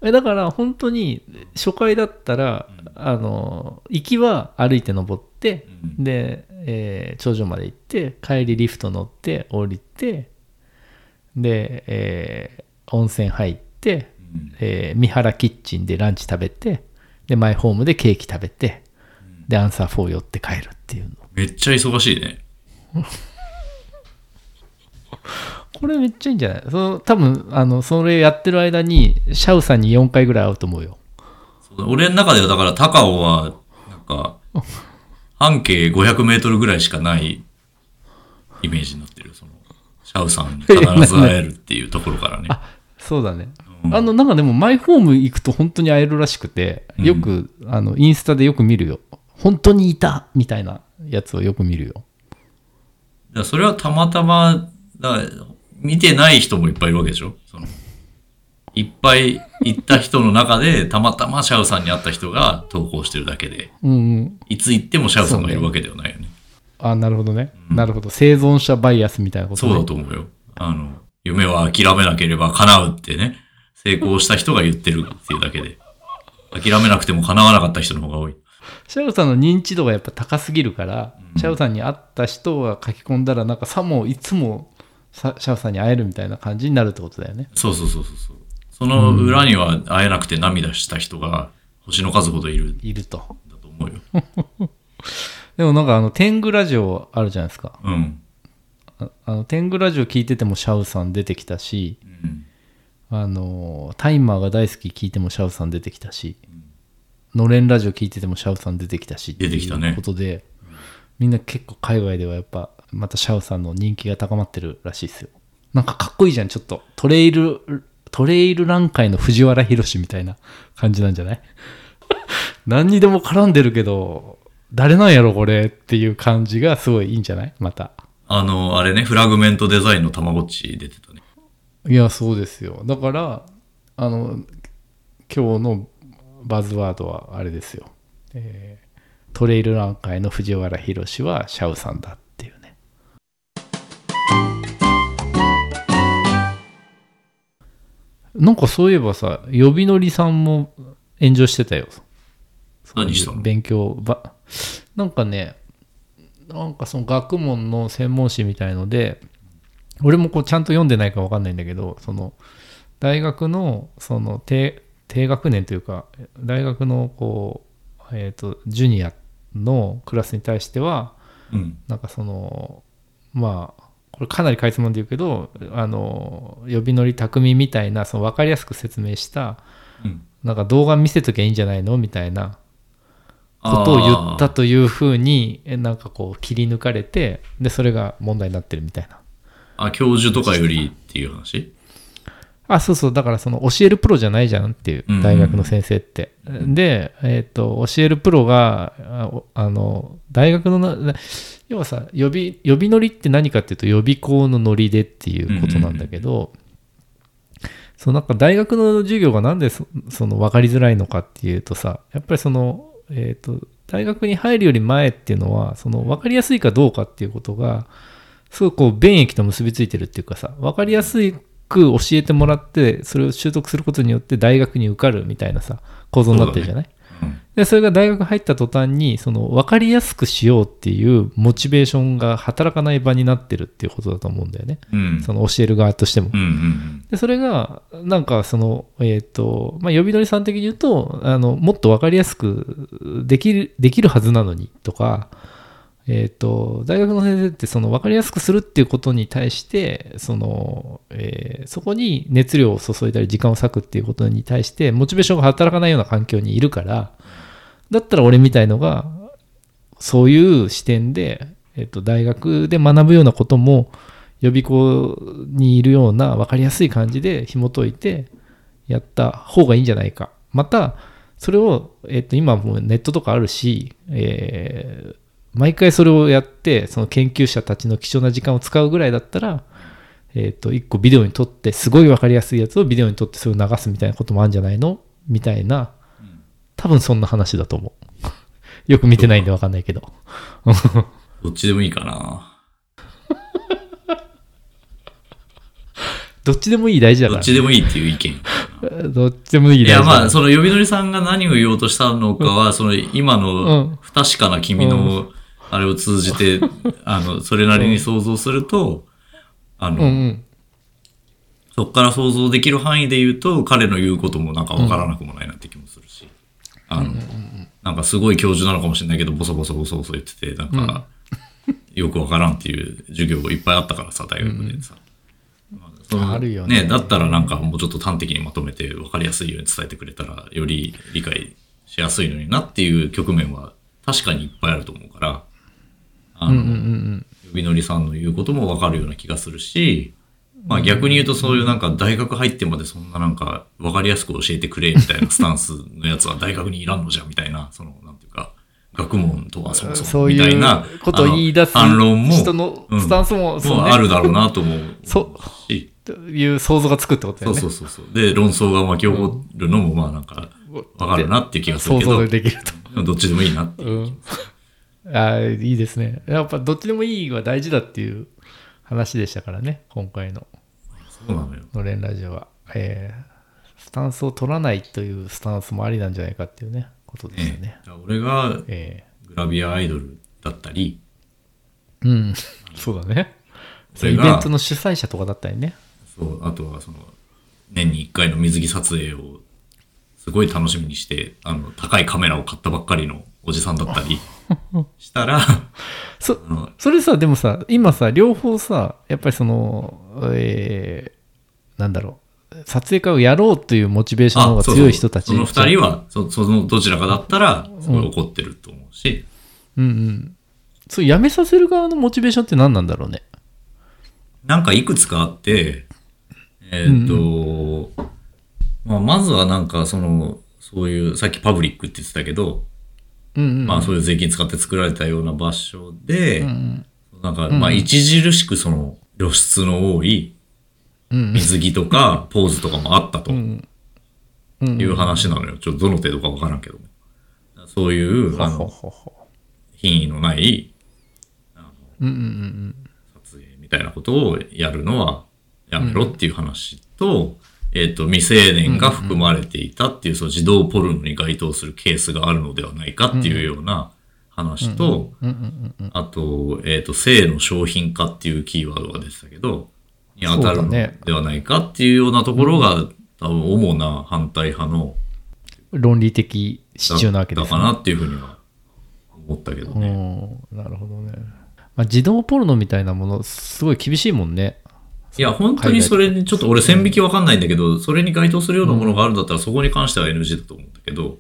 えだから本当に初回だったら、うん、あの行きは歩いて登って、うん、で、えー、頂上まで行って帰りリフト乗って降りてで、えー、温泉入って、うんえー、三原キッチンでランチ食べてでマイホームでケーキ食べて、うん、でアンサーフォー寄って帰るっていうの。めっちゃ忙しいね。これめっちゃいいんじゃない？その多分あのそれやってる間にシャウさんによんかいぐらい会うと思うよ。そうだ、俺の中ではだから高尾はなんか半径ごひゃくメートルぐらいしかないイメージになってる。そのシャウさんに必ず会えるっていうところからね。あそうだね、あのなんかでもマイホーム行くと本当に会えるらしくて、よく、うん、あのインスタでよく見るよ、本当にいたみたいなやつをよく見るよ。いやそれはたまたまだ、見てない人もいっぱいいるわけでしょ。そのいっぱい行った人の中でたまたまシャウさんに会った人が投稿してるだけで、うんうん、いつ行ってもシャウさんがいるわけではないよね。ね、あ、なるほどね、うん、なるほど、生存者バイアスみたいなこと、ね、そうだと思うよ。あの夢は諦めなければ叶うってね、成功した人が言ってるっていうだけで、諦めなくても叶わなかった人の方が多い。シャウさんの認知度がやっぱ高すぎるから、うん、シャウさんに会った人が書き込んだらなんかさもいつもシャウさんに会えるみたいな感じになるってことだよね。そうそうそうそうそう。その裏には会えなくて涙した人が星の数ほどいる、うん、いるとだと思うよ。でもなんかあの天狗ラジオあるじゃないですか。うん。ああの天狗ラジオ聞いててもシャウさん出てきたし、うん、あのタイマーが大好き聞いてもシャウさん出てきたし、うん、のれんラジオ聞いててもシャウさん出てきたし、出てきたね。ということで、みんな結構海外ではやっぱまたシャウさんの人気が高まってるらしいですよ。なんかかっこいいじゃん、ちょっとトレイルトレイルラン界の藤原宏みたいな感じなんじゃない？何にでも絡んでるけど誰なんやろこれっていう感じがすごいいいんじゃない？またあのあれね、フラグメントデザインのたまごっち出てたね。いやそうですよ。だからあの今日のバズワードはあれですよ、えー、トレイルラン界の藤原宏はシャウさんだっていうね。なんかそういえばさ、呼び乗りさんも炎上してたよ。何したの？勉強ばなんかね、なんかその学問の専門誌みたいので、俺もこうちゃんと読んでないか分かんないんだけど、その大学のその 低, 低学年というか大学のこうえっ、ー、とジュニアのクラスに対しては、うん、なんかそのまあこれかなりかいつまんで言うけど、あの呼び乗り匠みたいなその分かりやすく説明した、うん、なんか動画見せときゃいいんじゃないのみたいなことを言ったというふうになんかこう切り抜かれて、でそれが問題になってるみたいな。あ、教授とかよりっていう話？あ、そうそう。だからその教えるプロじゃないじゃんっていう、うんうん、大学の先生って。で、えーと、教えるプロがあの大学のな要はさ、呼び呼び乗りって何かっていうと予備校のノリでっていうことなんだけど、うんうんうん、そうなんか大学の授業がなんで そ, その分かりづらいのかっていうとさ、やっぱりそのえっと大学に入るより前っていうのはその分かりやすいかどうかっていうことがすごくこう便益と結びついてるっていうかさ、分かりやすく教えてもらってそれを習得することによって大学に受かるみたいなさ構造になってるじゃない？そうだね。うん。でそれが大学入った途端にその分かりやすくしようっていうモチベーションが働かない場になってるっていうことだと思うんだよね、うん、その教える側としても、うんうん、でそれがなんかそのえっとまあ呼び乗りさん的に言うとあのもっと分かりやすくできるできるはずなのにとか、えっと大学の先生ってその分かりやすくするっていうことに対してそのえそこに熱量を注いだり時間を割くっていうことに対してモチベーションが働かないような環境にいるから、だったら俺みたいのがそういう視点で、えっと、大学で学ぶようなことも予備校にいるような分かりやすい感じで紐解いてやった方がいいんじゃないか。またそれを、えっと、今もうネットとかあるし、えー、毎回それをやってその研究者たちの貴重な時間を使うぐらいだったら、えっと、いっこビデオに撮ってすごい分かりやすいやつをビデオに撮ってそれを流すみたいなこともあるんじゃないのみたいな、多分そんな話だと思う。よく見てないんで分かんないけど。どっちでもいいかな。どっちでもいい大事だから、ね。どっちでもいいっていう意見。どっちでもいい大事だ。いやまあその呼び乗りさんが何を言おうとしたのかは、うん、その今の不確かな君のあれを通じて、うん、あのそれなりに想像すると、うん、あの、うんうん、そこから想像できる範囲で言うと彼の言うこともなんか分からなくもないなって気もするし。うんあのうんうんうん、なんかすごい教授なのかもしれないけどボソボソボソボソ言っててなんか、うん、よくわからんっていう授業がいっぱいあったからさ大学でさ、うんまあ、そのあるよ ね, ねだったらなんかもうちょっと端的にまとめてわかりやすいように伝えてくれたらより理解しやすいのになっていう局面は確かにいっぱいあると思うからあの、うんうんうん、呼び乗りさんの言うこともわかるような気がするし、まあ逆に言うとそういうなんか大学入ってまでそんななんか分かりやすく教えてくれみたいなスタンスのやつは大学にいらんのじゃみたいな、そのなんていうか学問とはそもそもみたいな、そういうことを言い出す人のスタンスもそう、ね、うん、あるだろうなと思うし、いう想像がつくってことだよね。そうそうそうそう。で論争が巻き起こるのもまあなんか分かるなっていう気がするけど、想像できるとどっちでもいいなっていう、うん。あ、いいですね。やっぱどっちでもいいは大事だっていう話でしたからね、今回ののれんラジオは、えー、スタンスを取らないというスタンスもありなんじゃないかっていうねことですよね。えー、俺がグラビアアイドルだったり、えー、うん、そうだね。イベントの主催者とかだったりね。そう、あとはその年にいっかいの水着撮影をすごい楽しみにして、あの高いカメラを買ったばっかりのおじさんだったりしたらそ, それさ、でもさ、今さ両方さ、やっぱりその、えー、なんだろう、撮影会をやろうというモチベーションの方が強い人たち、 そ, う そ, うそのふたりは そ, そのどちらかだったらすごい怒ってると思うし、うん、うんうん、そう、やめさせる側のモチベーションって何なんだろうね。なんかいくつかあって、えーとうんうんまあ、まずはなんかそのそういうさっきパブリックって言ってたけど。うんうんうん、まあそういう税金使って作られたような場所で、うんうん、なんかまあ著しくその露出の多い水着とかポーズとかもあったという話なのよ。ちょっとどの程度かわからんけど、そういうあの品位のないあの撮影みたいなことをやるのはやめろっていう話と、えっと、未成年が含まれていたっていう、うんうん、その児童ポルノに該当するケースがあるのではないかっていうような話と、あと、えっと、性の商品化っていうキーワードが出てたけど、に当たるのではないかっていうようなところが、ね、多分主な反対派の論理的支柱なわけですね。だかなっていうふうには思ったけどね。なるほどね。まあ、児童ポルノみたいなもの、すごい厳しいもんね。いや本当にそれにちょっと俺線引きわかんないんだけど、それに該当するようなものがあるんだったらそこに関しては エヌジー だと思うんだけど、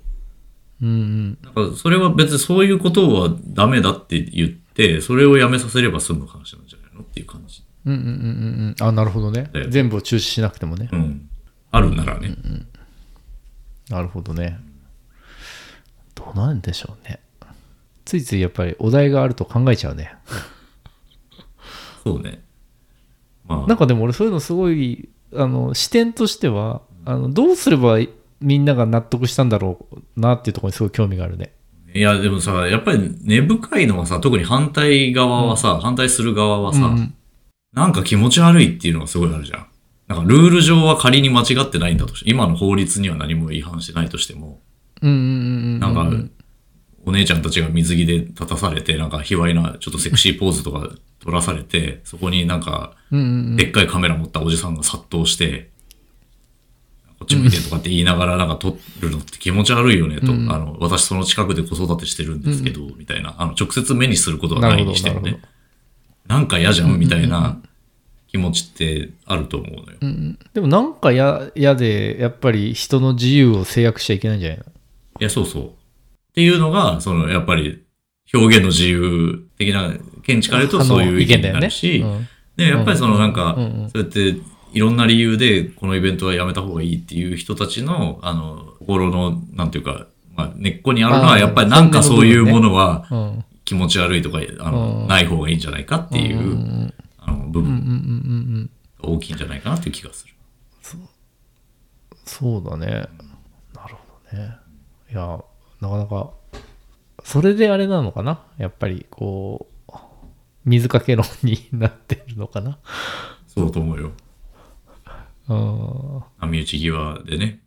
うん、なんかそれは別にそういうことはダメだって言ってそれをやめさせれば済む話なんじゃないのっていう感じ。うんうんうんうん。あ、なるほどね。全部を中止しなくてもね。うん。あるならね。うんうん、なるほどね。どうなんでしょうね。ついついやっぱりお題があると考えちゃうね。そうね。まあ、なんかでも俺そういうのすごいあの視点としてはあのどうすればみんなが納得したんだろうなっていうところにすごい興味があるね。いやでもさやっぱり根深いのはさ、特に反対側はさ、うん、反対する側はさ、うん、なんか気持ち悪いっていうのがすごいあるじゃん。なんかルール上は仮に間違ってないんだとして、今の法律には何も違反してないとしても、うんうんうん、なんかお姉ちゃんたちが水着で立たされてなんか卑猥なちょっとセクシーポーズとか撮らされてそこになんかでっかいカメラ持ったおじさんが殺到してこっち向いてとかって言いながらなんか撮るのって気持ち悪いよねと、うん、あの私その近くで子育てしてるんですけど、うん、みたいな、あの直接目にすることはないにしてもね、 な, なんか嫌じゃんみたいな気持ちってあると思うのよ、うんうん、でもなんか嫌でやっぱり人の自由を制約しちゃいけないんじゃないの。いやそうそうっていうのが、そのやっぱり表現の自由的な見地から言うとそういう意見になるし、ね、うん、でやっぱりそのなんか、うんうん、そうやっていろんな理由でこのイベントはやめた方がいいっていう人たちのあの心のなんていうか、まあ、根っこにあるのはやっぱりなんかそういうものは気持ち悪いとか、あのない方がいいんじゃないかっていう、うん、あの部分が大きいんじゃないかなっていう気がする。そ、そうだね。なるほどね。いや。なかなかそれであれなのかな、やっぱりこう水かけ論になってるのかな。そうと思うよ。あ、波打ち際でね。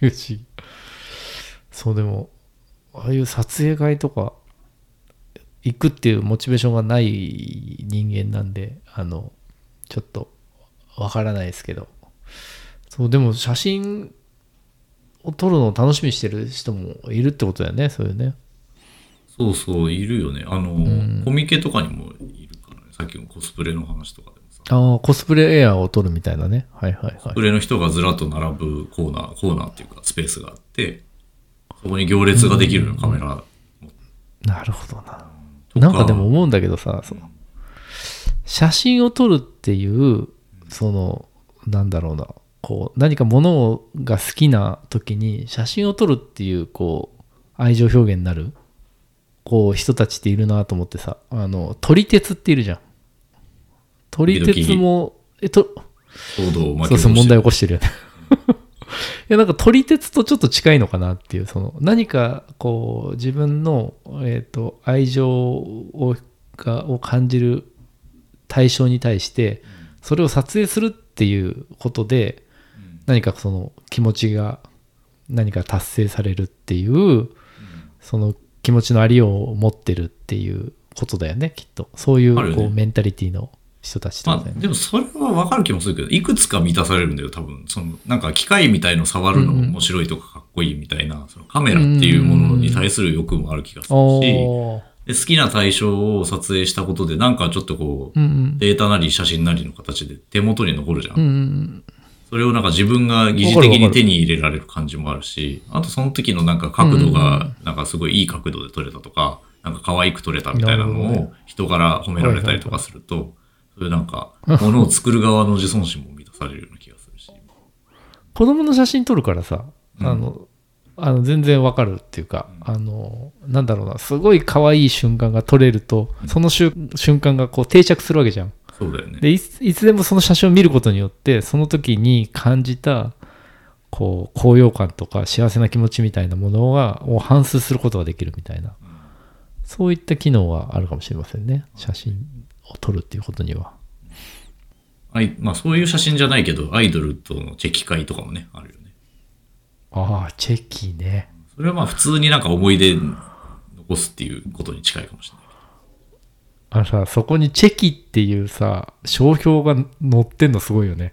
波打ち、そう。でもああいう撮影会とか行くっていうモチベーションがない人間なんで、あのちょっとわからないですけど、そう。でも写真を撮るのを楽しみにしてる人もいるってことだよね、そういうね。そうそう、いるよね。あの、うん、コミケとかにもいるからね。さっきのコスプレの話とかでもさ。ああ、コスプレエアを撮るみたいなね。はいはいはい。コスプレの人がずらっと並ぶコーナー、コーナーっていうかスペースがあって、そこに行列ができるの、うん、カメラ。なるほどな。なんかでも思うんだけどさ、その写真を撮るっていう、そのなんだろうな、こう何かものが好きな時に写真を撮るっていうこう愛情表現になるこう人たちっているなと思ってさ、あの撮り鉄っているじゃん。撮り鉄もえっと騒動を巻き起こしてる。そうそう、問題起こしてるよね。いやなんか撮り鉄とちょっと近いのかなっていう、その何かこう自分の、えー、と愛情を、を感じる対象に対してそれを撮影するっていうことで、うん、何かその気持ちが何か達成されるっていう、うん、その気持ちのありようを持ってるっていうことだよねきっと。そういう、ね、こうメンタリティの人たちとか、ね。まあ、でもそれは分かる気もするけど、いくつか満たされるんだよ多分。そのなんか機械みたいの触るの面白いとかかっこいいみたいな、うんうん、そのカメラっていうものに対する欲もある気がするし、で好きな対象を撮影したことでなんかちょっとこう、うんうん、データなり写真なりの形で手元に残るじゃん、うんうん、それをなんか自分が疑似的に手に入れられる感じもあるし、あとその時のなんか角度がなんかすごいいい角度で撮れたとか、うん、なんか可愛く撮れたみたいなのを人から褒められたりとかすると、はいはいはい、なんか物を作る側の自尊心も満たされるような気がするし子供の写真撮るからさ、うん、あのあの全然わかるっていうか、うん、あのなんだろうな、すごい可愛い瞬間が撮れると、うん、その瞬間がこう定着するわけじゃん。そうだよね。でいつ、いつでもその写真を見ることによってその時に感じたこう高揚感とか幸せな気持ちみたいなものがを反芻することができるみたいな、うん、そういった機能はあるかもしれませんね、写真撮るっていうことには。まあ、そういう写真じゃないけどアイドルとのチェキ会とかもねあるよね。ああチェキね。それはまあ普通になんか思い出残すっていうことに近いかもしれない。あのさ、そこにチェキっていうさ商標が載ってんのすごいよね。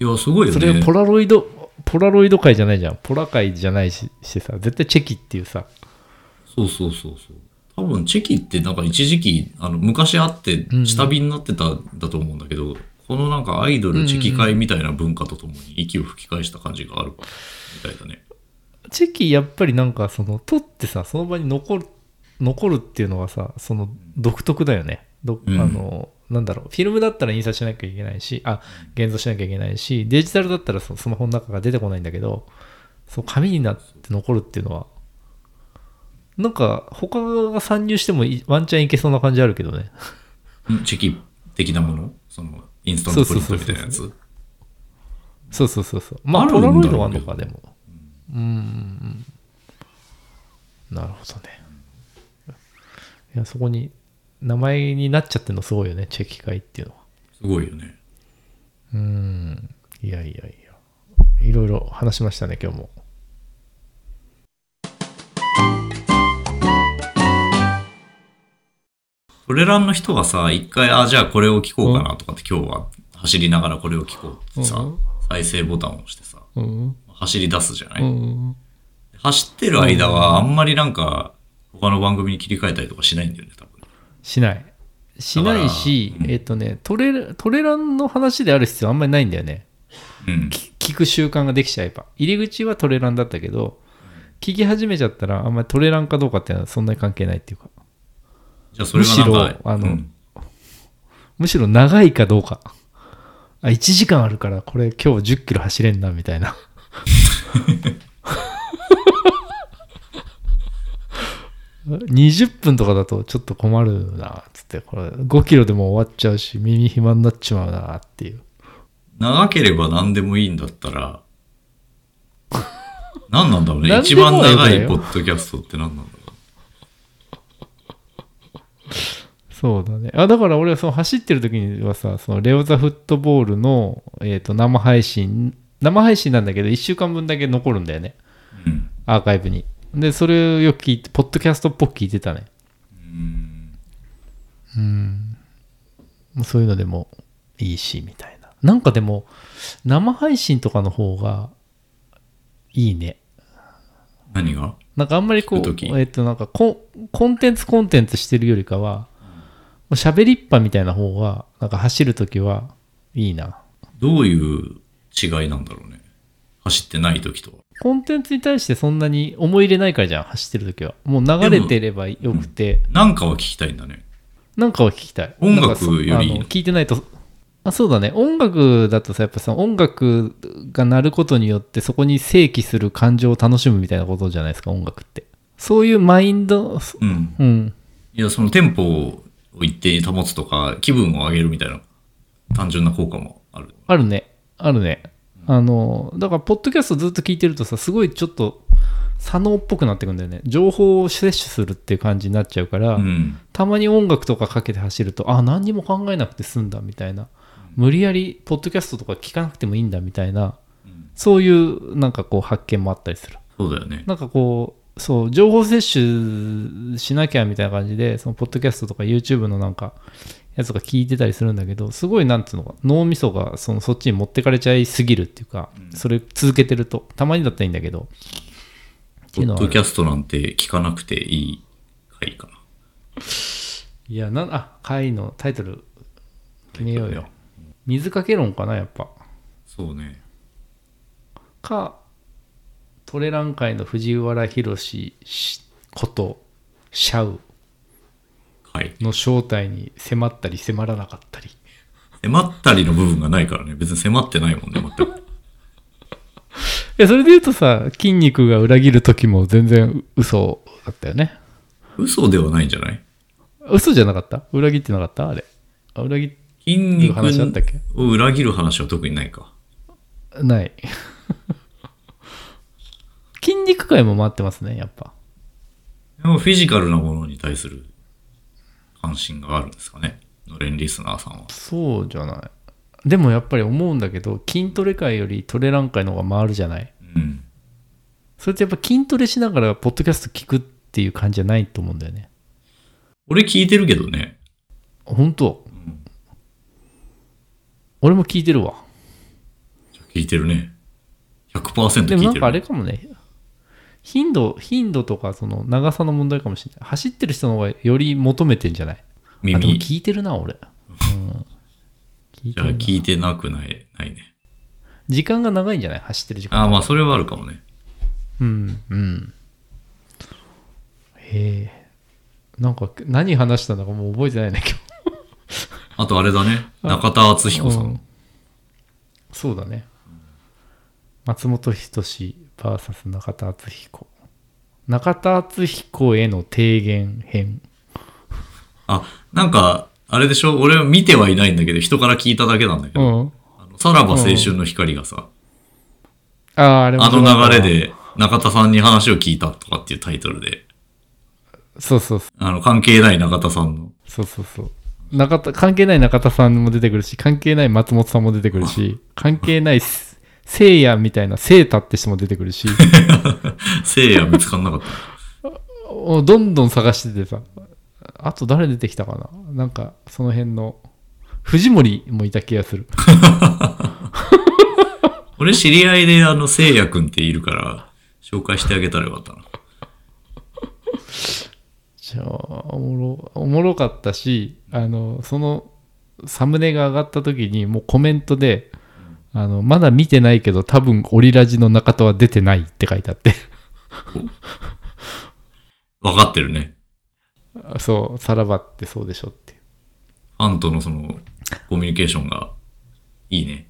いやすごいよね。それポラロイドポラロイド会じゃないじゃん、ポラ会じゃないし、してさ絶対チェキっていうさ。そうそうそうそう。多分チェキってなんか一時期あの昔あって下火になってたんだと思うんだけど、うん、このなんかアイドルチェキ会みたいな文化とともに息を吹き返した感じがあるみたいだね。チェキやっぱりなんかその撮ってさその場に残る、残るっていうのはさその独特だよね。ど、うん、あのなんだろう、フィルムだったら印刷しなきゃいけないし、あ現像しなきゃいけないし、デジタルだったらそのスマホの中が出てこないんだけど、そう紙になって残るっていうのはなんか他が参入してもワンチャンいけそうな感じあるけどね。チェキ的なもの、そのインスタントプリントみたいなやつ。そうそうそうそう。まあポラロイドはあるのかでも。うんうんうん。なるほどね。いやそこに名前になっちゃってるのすごいよね、チェキ会っていうのは。すごいよね。うん。いやいやいや。いろいろ話しましたね今日も。トレランの人がさ一回あじゃあこれを聞こうかなとかって今日は走りながらこれを聞こうってさ、うん、再生ボタンを押してさ、うん、走り出すじゃない、うん、走ってる間はあんまりなんか他の番組に切り替えたりとかしないんだよね多分。しないしないし、うん、えっとねトレ、トレランの話である必要あんまりないんだよね、うん、聞く習慣ができちゃえば。入り口はトレランだったけど聞き始めちゃったらあんまりトレランかどうかっていうのはそんなに関係ないっていうか、じゃあそれが長い。むしろ、あの、うん、むしろ長いかどうか。あ、いちじかんあるから、これ今日じゅっキロ走れんな、みたいな。にじゅっぷんとかだとちょっと困るな、つって。これごキロでも終わっちゃうし、耳暇になっちまうな、っていう。長ければ何でもいいんだったら、何なんだろうね。一番長いポッドキャストって何なんだろう。そうだね。あ、だから俺はその走ってる時にはさ、そのレオザフットボールの、えー、と生配信生配信なんだけどいっしゅうかんぶんだけ残るんだよね、うん、アーカイブに。でそれをよく聞いてポッドキャストっぽく聞いてたね。うん、うん、そういうのでもいいしみたいな。なんかでも生配信とかの方がいいね。何が？なんかあんまりこう、えっとなんかコンテンツコンテンツしてるよりかは喋りっぱみたいな方がなんか走るときはいいな。どういう違いなんだろうね、走ってないときとは。コンテンツに対してそんなに思い入れないからじゃん、走ってるときは。もう流れてればよくて、うん、なんかは聞きたいんだね。なんかは聞きたい。音楽よりいいの？聞いてないと、あ、そうだね。音楽だとさ、やっぱさ、音楽が鳴ることによってそこに生起する感情を楽しむみたいなことじゃないですか、音楽って。そういうマインド、うん、うん、いや、そのテンポを一定に保つとか気分を上げるみたいな単純な効果もある。あるね、あるね。あのだからポッドキャストずっと聞いてるとさ、すごいちょっと左脳っぽくなってくんだよね。情報を摂取するっていう感じになっちゃうから、うん、たまに音楽とかかけて走ると、あ、何にも考えなくて済んだみたいな、無理やりポッドキャストとか聞かなくてもいいんだみたいな、うん、そういうなんかこう発見もあったりする。そうだよね。なんかこう、そう、情報摂取しなきゃみたいな感じで、そのポッドキャストとか YouTube のなんかやつとか聞いてたりするんだけど、すごいなんていうのか、脳みそがそのそっちに持ってかれちゃいすぎるっていうか、うん、それ続けてると、たまにだったらいいんだけど、ポッドキャストなんて聞かなくていい回かな。いや、な、あ、回のタイトル決めようよ。水かけ論かな、やっぱ。そうね。か、トレラン界の藤原宏ことシャウの正体に迫ったり迫らなかったり。迫ったりの部分がないからね。別に迫ってないもんね、全く。いや、それで言うとさ、筋肉が裏切る時も全然嘘だったよね。嘘ではないんじゃない？嘘じゃなかった？裏切ってなかった？あれ。あ、裏切る話だったっけ？筋肉を裏切る話は特にないか。ない。筋肉界も回ってますね、やっぱ。でもフィジカルなものに対する関心があるんですかね、のれんリスナーさんは。そうじゃない。でもやっぱり思うんだけど、筋トレ界よりトレラン界の方が回るじゃない、うん、それってやっぱ筋トレしながらポッドキャスト聞くっていう感じじゃないと思うんだよね。俺聞いてるけどね。本当、うん、俺も聞いてるわ。聞いてるね。 ひゃくパーセント 聞いてる。でもなんかあれかもね、頻度、頻度とかその長さの問題かもしれない。走ってる人の方がより求めてんじゃない？耳。あ、でも聞いてるな俺、うんじゃあ聞いてなくない、ないね。時間が長いんじゃない？走ってる時間。ああ、まあそれはあるかもね。うんうん。へえ。なんか何話したんだかもう覚えてないね今日。あとあれだね。中田敦彦さん、うん。そうだね。松本人志 ブイエス 中田敦彦。中田敦彦への提言編。あ、なんか。あれでしょ、俺は見てはいないんだけど、人から聞いただけなんだけど、うん、あのさらば青春の光がさ、うん、あ, あ, れあの流れで中田さんに話を聞いたとかっていうタイトルで、そうそうそう、あの関係ない中田さんの、そうそうそう、中田、関係ない中田さんも出てくるし、関係ない松本さんも出てくるし、関係ないせいやみたいなせいたって人も出てくるし、せいや見つかんなかった。どんどん探しててさ。あと誰出てきたかな、なんかその辺の藤森もいた気がする。俺知り合いであの聖也くんっているから紹介してあげたらよかったな。じゃあおもろ、おもろかったし、あのそのサムネが上がった時にもうコメントで、あのまだ見てないけど多分オリラジの中田は出てないって書いてあって分かってるね。そう、さらばってそうでしょっていう。ファンとのそのコミュニケーションがいいね。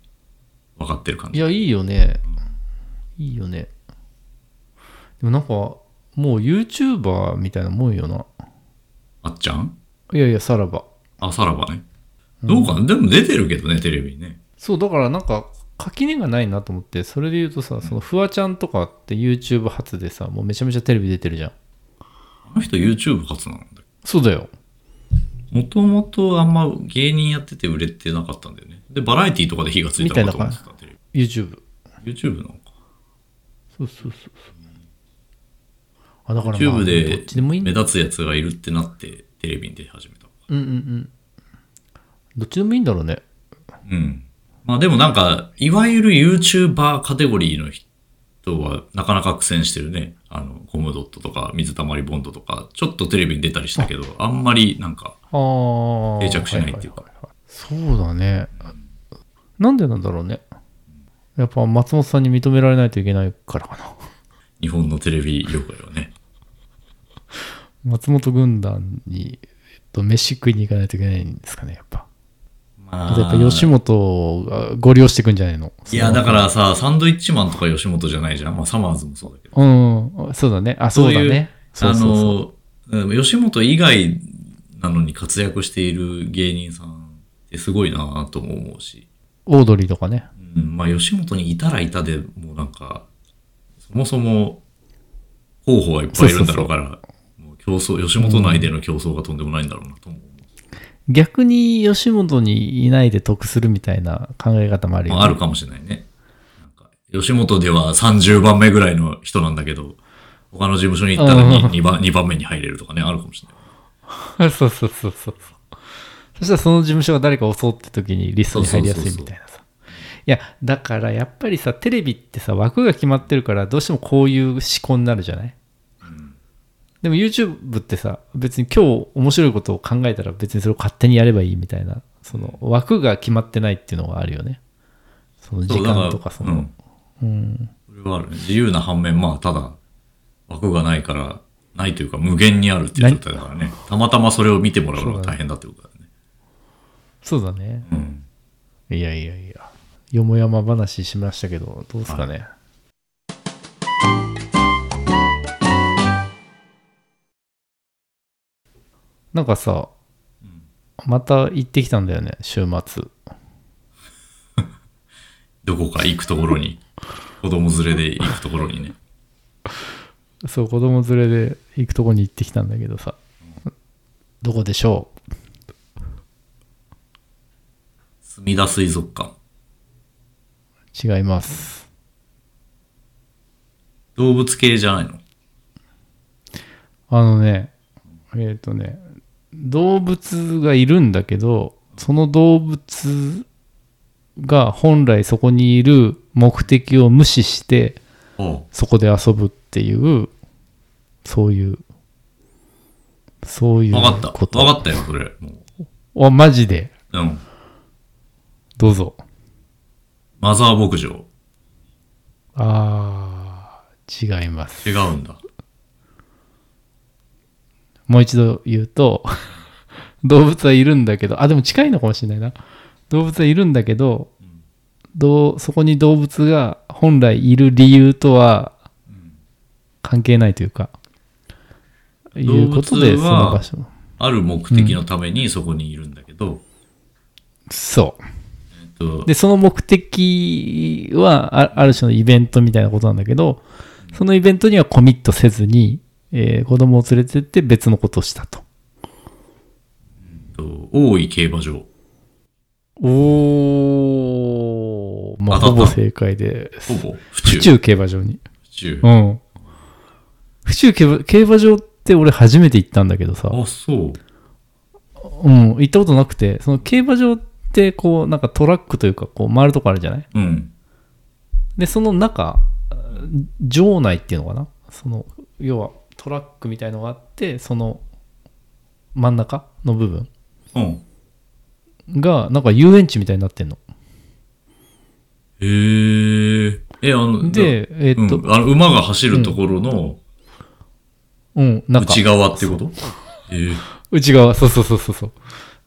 分かってる感じ。いや、いいよね。いいよね。でもなんか、もう YouTuber みたいなもんよな。あっちゃん？いやいや、さらば。あ、さらばね。どうかな、うん、でも出てるけどね、テレビにね。そう、だからなんか、垣根がないなと思って、それで言うとさ、そのフワちゃんとかって YouTube 初でさ、もうめちゃめちゃテレビ出てるじゃん。あの人 YouTube 初なんだよ。そうだよ。もともとあんま芸人やってて売れてなかったんだよね。で、バラエティとかで火がついたのかと思ってた。YouTube。YouTube なのか。そうそうそう。あ、だから、まあ、YouTube で目立つやつがいるってなってテレビに出始めた。うんうんうん。どっちでもいいんだろうね。うん。まあでもなんか、いわゆる YouTuber カテゴリーの人はなかなか苦戦してるね。あのコムドットとか水溜りボンドとかちょっとテレビに出たりしたけど、あんまりなんか定着しないっていうか、はいはいはいはい、そうだね、うん、なんでなんだろうね。やっぱ松本さんに認められないといけないからかな、日本のテレビ業界はね。松本軍団に、えっと、飯食いに行かないといけないんですかね、やっぱ。あやっぱ吉本がご利用してくんじゃないの。いやだからさ、サンドイッチマンとか吉本じゃないじゃん。まあサマーズもそうだけど。うん、そうだね。あ、そうだね。そうそうそう、あの吉本以外なのに活躍している芸人さんってすごいなとも思うし。オードリーとかね。うん、まあ吉本にいたらいたでもうなんかそもそも候補はいっぱいいるんだろうから、そうそうそうもう競争吉本内での競争がとんでもないんだろうなと思う。逆に吉本にいないで得するみたいな考え方もあるよね。まあ、あるかもしれないね。なんか吉本ではさんじゅうばんめぐらいの人なんだけど、他の事務所に行ったら にばん、にばんめに入れるとかね、あるかもしれない。そうそうそうそう。そしたらその事務所が誰か襲って時にリストに入りやすいみたいなさ。そうそうそうそう、いや、だからやっぱりさ、テレビってさ、枠が決まってるからどうしてもこういう思考になるじゃない。でも YouTube ってさ、別に今日面白いことを考えたら別にそれを勝手にやればいいみたいな、その枠が決まってないっていうのがあるよね。その時間とかその。うん。うん、それはあるね。自由な反面、まあただ枠がないから、ないというか無限にあるっていう状態だからね。たまたまそれを見てもらうのが大変だってことだね。そうだね。うん。いやいやいや。よもやま話しましたけど、どうですかね。なんかさ、うん、また行ってきたんだよね、週末。どこか行くところに、子供連れで行くところにね。そう、子供連れで行くところに行ってきたんだけどさ、うん、どこでしょう？すみだ水族館。違います。動物系じゃないの？あのね、えーとね、動物がいるんだけど、その動物が本来そこにいる目的を無視してそこで遊ぶっていう、そういうそういうこと。分かった分かったよそれ。お、マジで。うん。どうぞ。マザー牧場。あー、違います。違うんだ。もう一度言うと、動物はいるんだけど、あ、でも近いのかもしれないな。動物はいるんだけど、うん、どうそこに動物が本来いる理由とは関係ないというか、うん、いうことで、その場所。動物はある目的のためにそこにいるんだけど、うん、そう、えっと、でその目的は あ, ある種のイベントみたいなことなんだけど、うん、そのイベントにはコミットせずに、えー、子供を連れてって別のことをしたと。大井競馬場。おー、まあ、ほぼ正解です。ほぼ府中。府中競馬場に。府中。うん。府中競馬、競馬場って俺初めて行ったんだけどさ。あ、そう。うん、行ったことなくて、その競馬場ってこうなんかトラックというかこう回るとこあるじゃない？うん。でその中、場内っていうのかな？その要は。トラックみたいのがあって、その真ん中の部分がなんか遊園地みたいになってんの。へー、えあので、えーっとうん、あの馬が走るところの、うんうん、なんか内側ってこと。えー、内側、そうそうそうそうそう。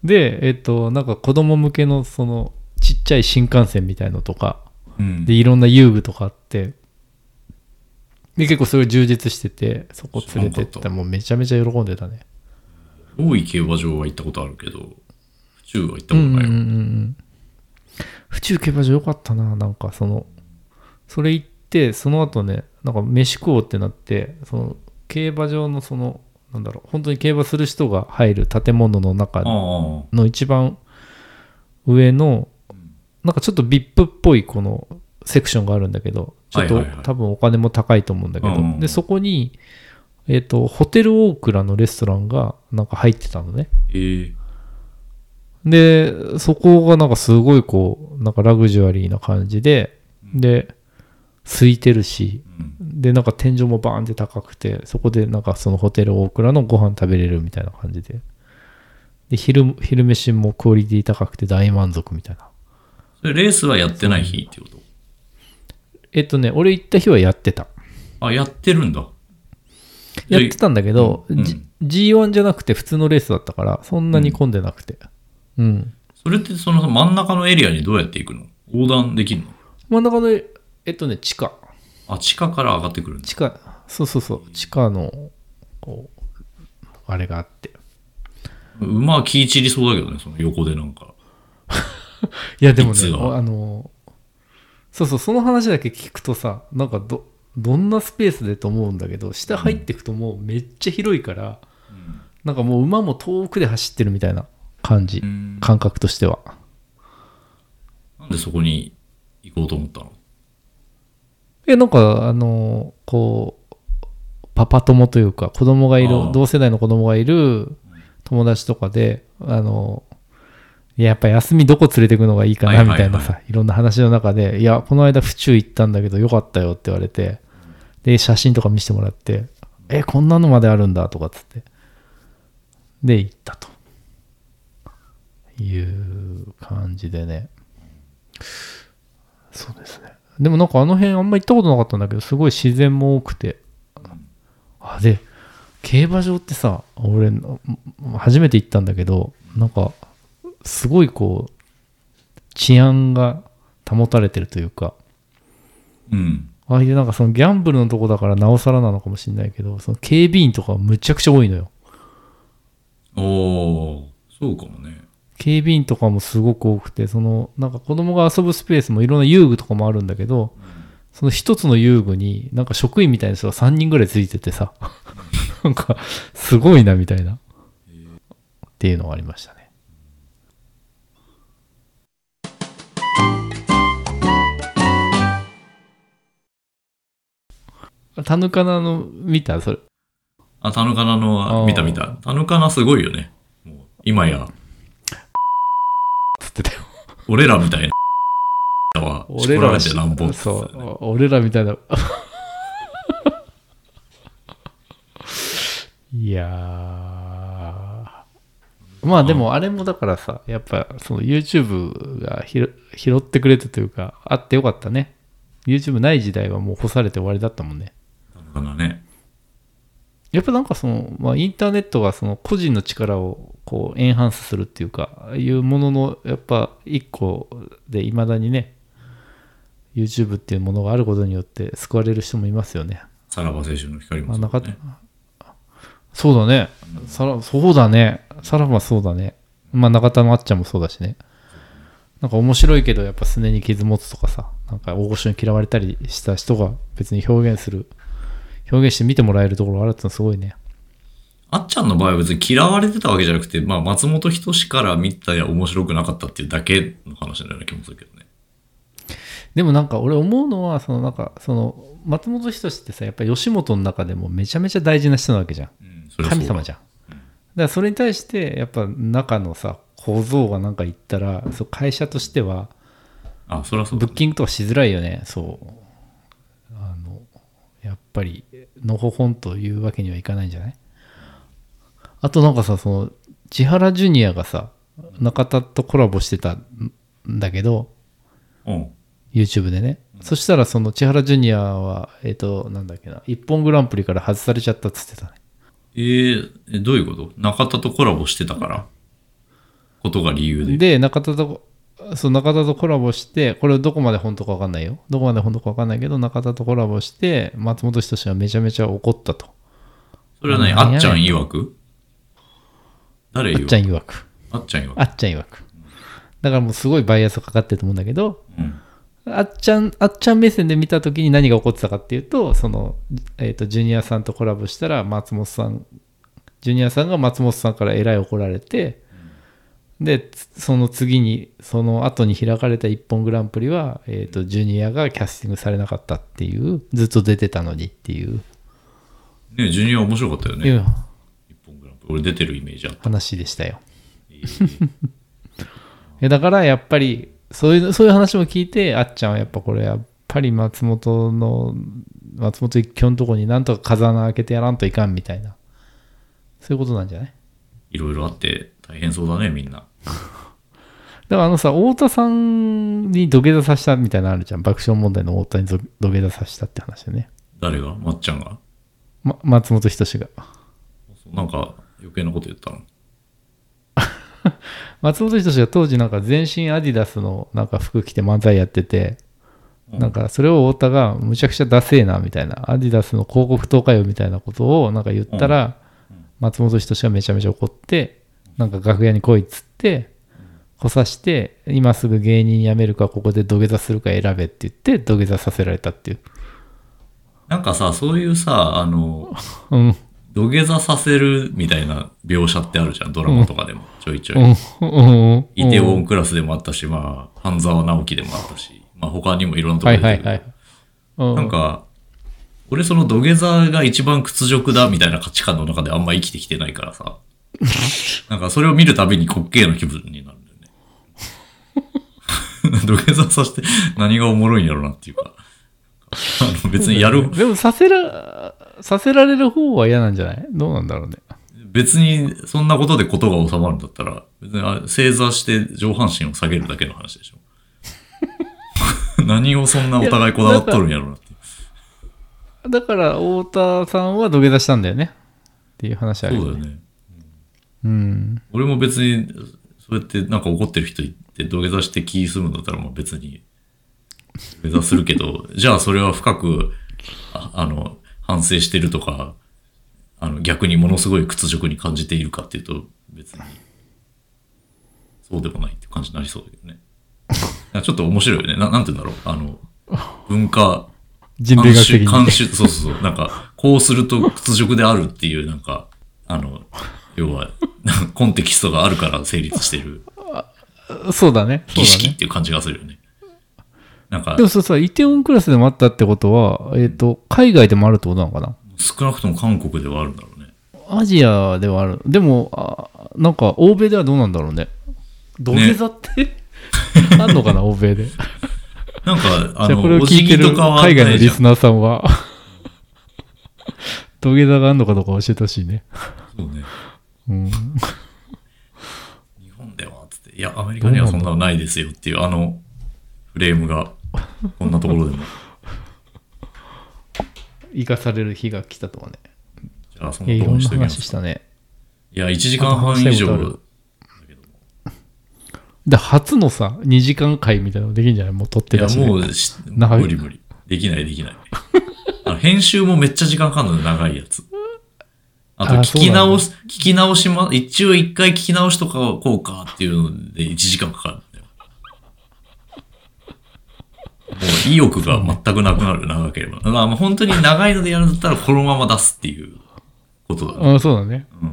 でえー、っとなんか子供向けのそのちっちゃい新幹線みたいのとか、うん、でいろんな遊具とかあって、で結構それ充実してて、そこ連れてったらもうめちゃめちゃ喜んでたね。大井競馬場は行ったことあるけど、府中は行ったことないよ。うんうんうん、府中競馬場良かったな。なんかそのそれ行って、その後ね、なんか飯食おうってなって、その競馬場のそのなんだろう、本当に競馬する人が入る建物の中の一番上のなんかちょっと ブイアイピー っぽいこのセクションがあるんだけど、ちょっと、はいはいはい、多分お金も高いと思うんだけど、うんうん、でそこに、えーと、ホテルオークラのレストランがなんか入ってたのね。えー、でそこがなんかすごいこうなんかラグジュアリーな感じで、で空いてるし、うん、でなんか天井もバーンって高くて、そこでなんかそのホテルオークラのご飯食べれるみたいな感じで、で 昼, 昼飯もクオリティ高くて大満足みたいな。それレースはやってない日ってこと？えっとね、俺行った日はやってた。あ、やってるんだ。やってたんだけど、うん、G- ジーワン じゃなくて普通のレースだったから、そんなに混んでなくて。うん。うん、それってその真ん中のエリアにどうやって行くの？横断できるの？真ん中のえっとね地下。あ、地下から上がってくるんだ。地下、そうそうそう、地下のこうあれがあって。馬は気散りそうだけどね、その横でなんか。いやでもね、あのそうそう、その話だけ聞くとさ、なんかどどんなスペースでと思うんだけど、下入っていくともうめっちゃ広いから、うん、なんかもう馬も遠くで走ってるみたいな感じ、うん、感覚としては。なんでそこに行こうと思ったの？え、なんかあのこうパパ友というか子供がいる、同世代の子供がいる友達とかで、あのいや、やっぱ休みどこ連れてくのがいいかなみたいなさ、はいはいはい、いろんな話の中で、いやこの間府中行ったんだけどよかったよって言われて、で写真とか見せてもらって、えこんなのまであるんだとかっつってで行ったという感じでね。そうですね。でもなんかあの辺あんま行ったことなかったんだけど、すごい自然も多くて、あで競馬場ってさ、俺初めて行ったんだけど、なんかすごいこう治安が保たれてるというか、うん、ああいうなんかそのギャンブルのとこだからなおさらなのかもしれないけど、その警備員とかむちゃくちゃ多いのよ。おー、そうかもね。警備員とかもすごく多くて、そのなんか子供が遊ぶスペースもいろんな遊具とかもあるんだけど、うん、その一つの遊具になんか職員みたいな人がさんにんぐらいついててさ、なんかすごいなみたいな、えー、っていうのがありましたね。タヌカナの見た？それ。あ、タヌカナの見た見た。タヌカナすごいよね。もう今や。つってたよ。俺らみたいな。は俺らじゃなんぼ。そう。俺らみたいな。いやー。まあでもあれもだからさ、やっぱその YouTube が拾ってくれてというか、あってよかったね。YouTube ない時代はもう干されて終わりだったもんね。ね、やっぱなんかその、まあ、インターネットがその個人の力をこうエンハンスするっていうかいうもののやっぱ一個で、いまだにね YouTube っていうものがあることによって救われる人もいますよね。さらば青春の光もそうだね。そうだね、うん、さらそうだね、さらばそうだね、まあ、中田のあっちゃんもそうだしね。なんか面白いけどやっぱすねに傷持つとかさ、なんか大御所に嫌われたりした人が別に表現する表現して見てもらえるところがあるってのすごいね。あっちゃんの場合は別に嫌われてたわけじゃなくて、まあ、松本人志から見たら面白くなかったっていうだけの話のような気もするけどね。でもなんか俺思うのはそのなんかその松本人志ってさ、やっぱり吉本の中でもめちゃめちゃ大事な人なわけじゃん、うん、それ神様じゃん、うん、だからそれに対してやっぱ中のさ構造がなんか言ったら、そう会社としてはあ、そりゃそうだね、ブッキングとかしづらいよね。そうあのやっぱりのほほんというわけにはいかないんじゃない？あとなんかさ、その千原ジュニアがさ中田とコラボしてたんだけど、うん、YouTube でね、うん、そしたらその千原ジュニアはえっ、ー、となんだっけな、一本グランプリから外されちゃったっつってたね。えー、どういうこと？中田とコラボしてたから、うんことが理由で、で中田とそう中田とコラボして、これどこまで本当か分かんないよ、どこまで本当か分かんないけど中田とコラボして松本人志がめちゃめちゃ怒ったと。それは何？あっちゃん曰く？誰曰く？あっちゃん曰く。あっちゃん曰く。あっちゃん曰く。だからもうすごいバイアスがかかってると思うんだけど、うん、あっちゃんあっちゃん目線で見た時に何が起こってたかっていうと、そのえっとジュニアさんとコラボしたら松本さんジュニアさんが松本さんからえらい怒られて。でその次にその後に開かれた一本グランプリは、えーと、ジュニアがキャスティングされなかったっていう、ずっと出てたのにっていうね。ジュニア面白かったよね、一本グランプリ。俺出てるイメージあった話でしたよ、えー、だからやっぱりそういう、そういう話も聞いて、あっちゃんはやっぱこれやっぱり松本の松本一挙のとこになんとか風穴開けてやらんといかんみたいな、そういうことなんじゃない？いろいろあって大変そうだねみんな。だからあのさ、太田さんに土下座させたみたいなのあるじゃん、爆笑問題の太田に土下座させたって話だね。誰が？まっちゃんが、ま、松本人志がなんか余計なこと言ったの？松本人志が当時なんか全身アディダスのなんか服着て漫才やってて、なんかそれを太田がむちゃくちゃダセーなみたいな、アディダスの広告塔かよみたいなことをなんか言ったら、松本人志がめちゃめちゃ怒って、なんか楽屋に来いっつって来さして、今すぐ芸人辞めるかここで土下座するか選べって言って土下座させられたっていう。なんかさ、そういうさ、あの、うん、土下座させるみたいな描写ってあるじゃん、ドラマとかでも、うん、ちょいちょい、うん、イテウォンクラスでもあったし、まあ、半沢直樹でもあったし、まあ、他にもいろんなところで、はいはいはい、うん、なんか俺その土下座が一番屈辱だみたいな価値観の中であんま生きてきてないからさなんかそれを見るたびに滑稽な気分になるんだよね土下座させて何がおもろいんやろうなっていうかあの別にやる、でもさせらさせられる方は嫌なんじゃない？どうなんだろうね。別にそんなことで事が収まるんだったら、別にあれ正座して上半身を下げるだけの話でしょ何をそんなお互いこだわっとるんやろうなって。だから太田さんは土下座したんだよねっていう話あるよね。そうだよね、うん、俺も別にそうやってなんか怒ってる人いて土下座して気済むんだったら、まあ別に目指するけどじゃあそれは深くああの反省してるとか、あの逆にものすごい屈辱に感じているかっていうと、別にそうでもないって感じになりそうだけどねちょっと面白いよね。 な, なんて言うんだろう、あの文化人類学的に慣習、そうそうそう、なんかこうすると屈辱であるっていう、なんかあの要はコンテキストがあるから成立してるそうだね、儀式っていう感じがするよね。なんかでもそうそう、イテウォンクラスでもあったってことは、えーと、海外でもあるってことなのかな。少なくとも韓国ではあるんだろうね。アジアではある。でもあ、なんか欧米ではどうなんだろうね。土下座って、ね、あんのかな欧米でなんかあのこれを聞いてる海外のリスナーさんは土下座があんのかどうか教えてほしいね。そうね、うん、日本ではっつって、いやアメリカにはそんなのないですよっていう、あのフレームがこんなところでも生かされる日が来たとはね。じゃあそんなところにしておきますか。いや、いろんな話したね。いやいちじかんはん以上だけども、で初のさにじかん回みたいなのできるんじゃない？もう撮ってるし、ね、いやもうし無理無理できないできないあの編集もめっちゃ時間かかるので、長いやつ。あと聞き直す、ね、聞き直しま一応一回聞き直しとかこうかっていうのでいちじかんかかる。もう意欲が全くなくなる、長ければ。だからもう本当に長いのでやるんだったらこのまま出すっていうことだね。ああ、そうだね、う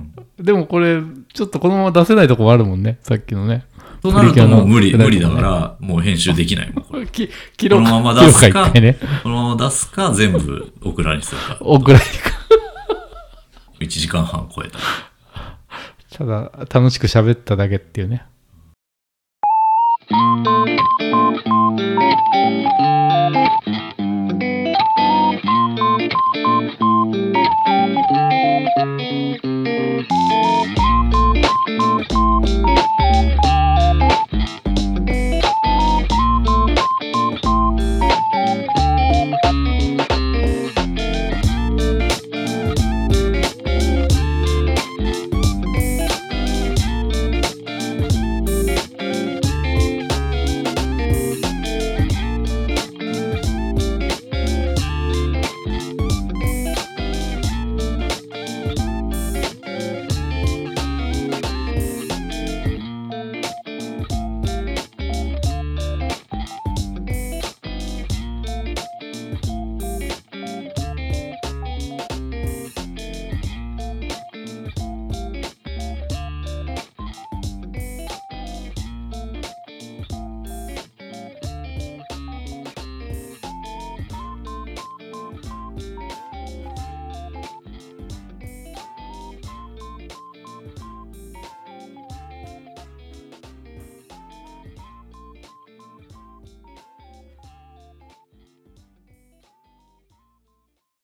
ん。でもこれ、ちょっとこのまま出せないとこもあるもんね、さっきのね。となるともう無理、無理だから、もう編集できないもんこれ。き記録このまま出すか、ね、このまま出すか、全部オクラにするか。オクラにか。いちじかんはん超えた。ただ、楽しく喋っただけっていうね。